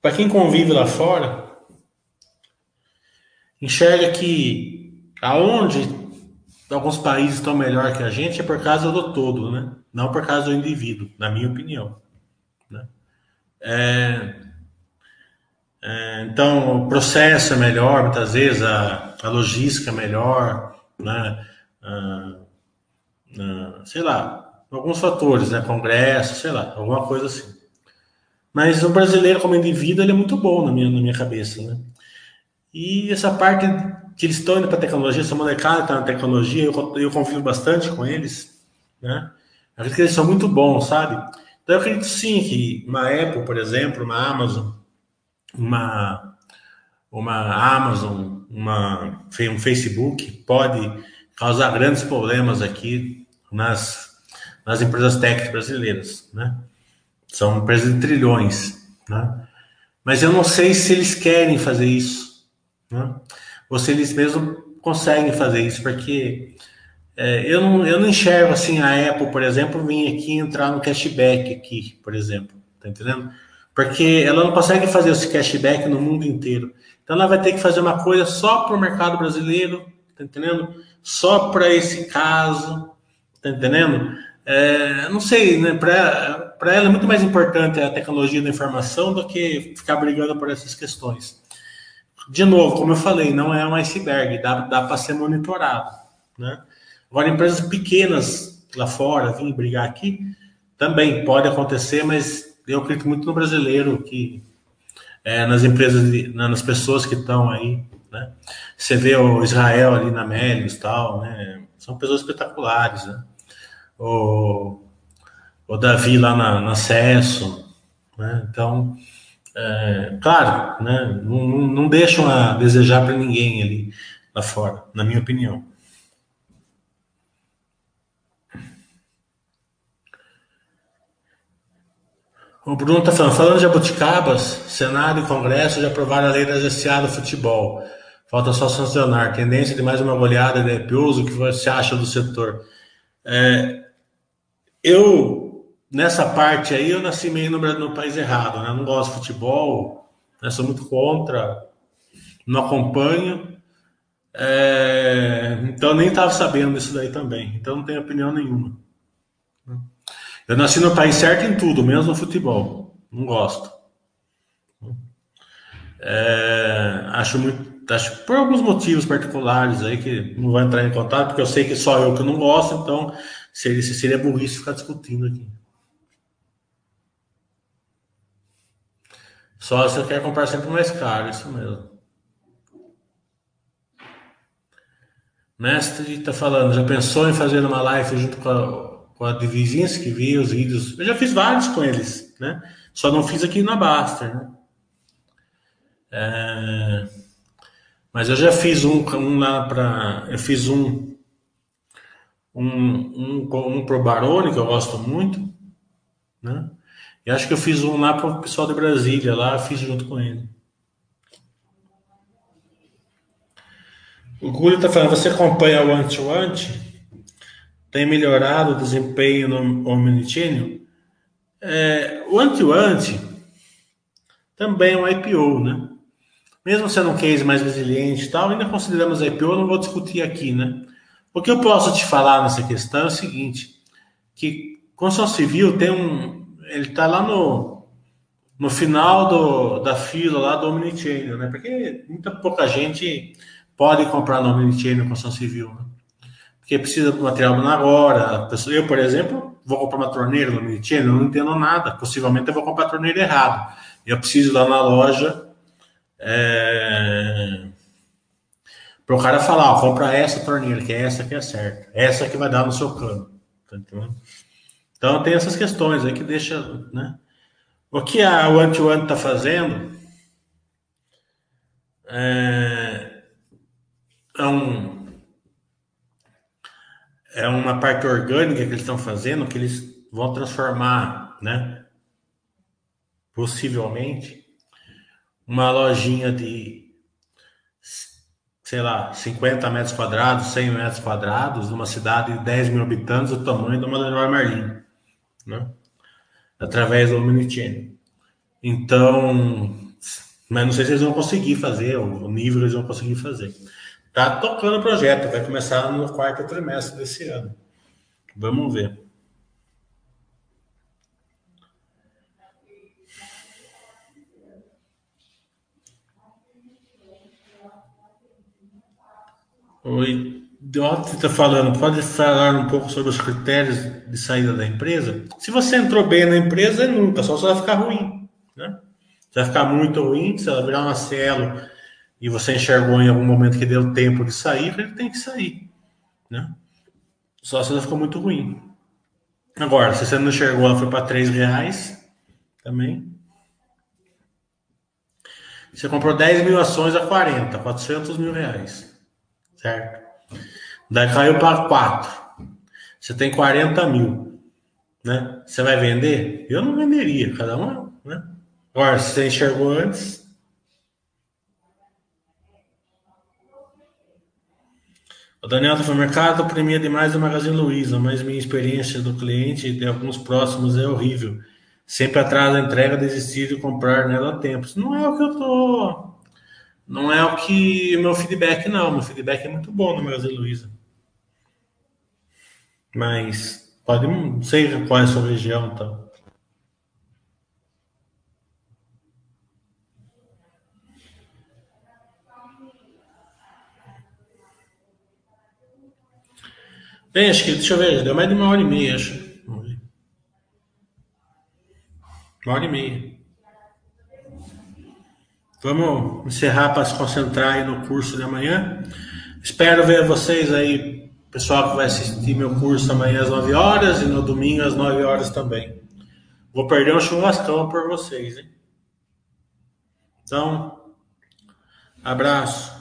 Para quem convive lá fora, enxerga que aonde alguns países estão melhor que a gente é por causa do todo, né? Não por causa do indivíduo, na minha opinião, né? Então, o processo é melhor, muitas vezes a logística é melhor, né? Sei lá, alguns fatores, né? Congresso, sei lá, alguma coisa assim. Mas o brasileiro, como indivíduo, ele é muito bom na minha cabeça, né? E essa parte que eles estão indo para a tecnologia, essa molecada está na tecnologia, eu confio bastante com eles, né? Eu acredito que eles são muito bons, sabe? Então eu acredito sim que uma Apple, por exemplo, uma Amazon, um Facebook pode causar grandes problemas aqui nas empresas tech brasileiras, né? São empresas de trilhões, né? Mas eu não sei se eles querem fazer isso, né? Ou se eles mesmos conseguem fazer isso, porque eu não enxergo assim a Apple, por exemplo, vir aqui e entrar no cashback aqui, por exemplo, tá entendendo? Porque ela não consegue fazer esse cashback no mundo inteiro, então ela vai ter que fazer uma coisa só para o mercado brasileiro, tá entendendo? Só para esse caso, tá entendendo? Não sei, né? Para ela é muito mais importante a tecnologia da informação do que ficar brigando por essas questões. De novo, como eu falei, não é um iceberg, dá para ser monitorado, né? Agora, empresas pequenas lá fora, vim brigar aqui, também pode acontecer, mas eu acredito muito no brasileiro, que nas empresas, nas pessoas que estão aí, né? Você vê o Israel ali na Mille e tal, né? São pessoas espetaculares, né? O Davi lá na Acesso, né? Então, claro, né? Não deixam a desejar para ninguém ali. lá fora, na minha opinião. O Bruno está falando de jabuticabas, Senado e Congresso já aprovaram a lei da SA do futebol. Falta só sancionar. Tendência de mais uma goleada de IPOs, o que você acha do setor? Nessa parte aí, eu nasci meio no país errado, né? Eu não gosto de futebol, né? Sou muito contra, não acompanho. Então, nem estava sabendo disso daí também. Então, não tenho opinião nenhuma. Eu nasci no país certo em tudo, menos no futebol. Não gosto. Acho por alguns motivos particulares aí que não vou entrar em contato, porque eu sei que só eu que não gosto, então seria burrice ficar discutindo aqui. Só se eu quero comprar sempre mais caro, isso mesmo. Mestre está falando, já pensou em fazer uma live junto com a Divizinski, que vi os vídeos? Eu já fiz vários com eles, né? Só não fiz aqui na Buster, né? Mas eu já fiz um lá para... Eu fiz um pro Barone, que eu gosto muito, né? E acho que eu fiz um lá para o pessoal de Brasília, lá fiz junto com ele. O Gulli está falando, você acompanha o Ante-Ante? Tem melhorado o desempenho no Omnichannel? O Ante-Ante também é um IPO, né? Mesmo sendo um case mais resiliente e tal, ainda consideramos IPO, não vou discutir aqui, né? O que eu posso te falar nessa questão é o seguinte, que Construção Civil tem ele está lá no final da fila lá do Omnichannel, né? Porque muita pouca gente pode comprar no Omnichannel Construção Civil, né? Porque precisa do material agora. Eu, por exemplo, vou comprar uma torneira no Omnichannel, eu não entendo nada. Possivelmente eu vou comprar a torneira errada. Eu preciso ir lá na loja para o cara falar, compra essa torneira, que é essa que é certa. Essa que vai dar no seu cano. Tá entendendo? Então, tem essas questões aí que deixa, né? O que a One-to-One está fazendo é uma parte orgânica que eles estão fazendo, que eles vão transformar, né? Possivelmente, uma lojinha de, sei lá, 50 metros quadrados, 100 metros quadrados, numa cidade de 10 mil habitantes, o tamanho de uma Leroy Merlin. Né? Através do Omnichannel. Então, mas não sei se eles vão conseguir fazer, o nível eles vão conseguir fazer. Tá tocando o projeto, vai começar no quarto trimestre desse ano. Vamos ver. O Idiota está falando, pode falar um pouco sobre os critérios de saída da empresa? Se você entrou bem na empresa, nunca, só se ela ficar ruim, né? Se ela ficar muito ruim, se ela virar uma Cielo e você enxergou em algum momento que deu tempo de sair, ele tem que sair, né? Só se ela ficou muito ruim. Agora, se você não enxergou, ela foi para R$3 também. Você comprou 10 mil ações a 40, R$400 mil. Certo? Daí caiu para 4. Você tem 40 mil. Né? Você vai vender? Eu não venderia, cada um. Né? Agora, se você enxergou antes. O Daniel está falando: o mercado premia demais o Magazine Luiza, mas minha experiência do cliente e de alguns próximos é horrível. Sempre atrasa a entrega, desistir de comprar nela a tempo. Isso não é o que eu estou. Não é o que o meu feedback, não. Meu feedback é muito bom no Magazine Luiza. Mas pode, não sei qual é a sua região, então. Bem, acho que, deixa eu ver, deu mais de 1h30, acho. Vamos ver. 1h30. Vamos encerrar para se concentrar aí no curso de amanhã. Espero ver vocês aí, pessoal que vai assistir meu curso amanhã às 9 horas e no domingo às 9 horas também. Vou perder um churrascão por vocês, hein? Então, abraço.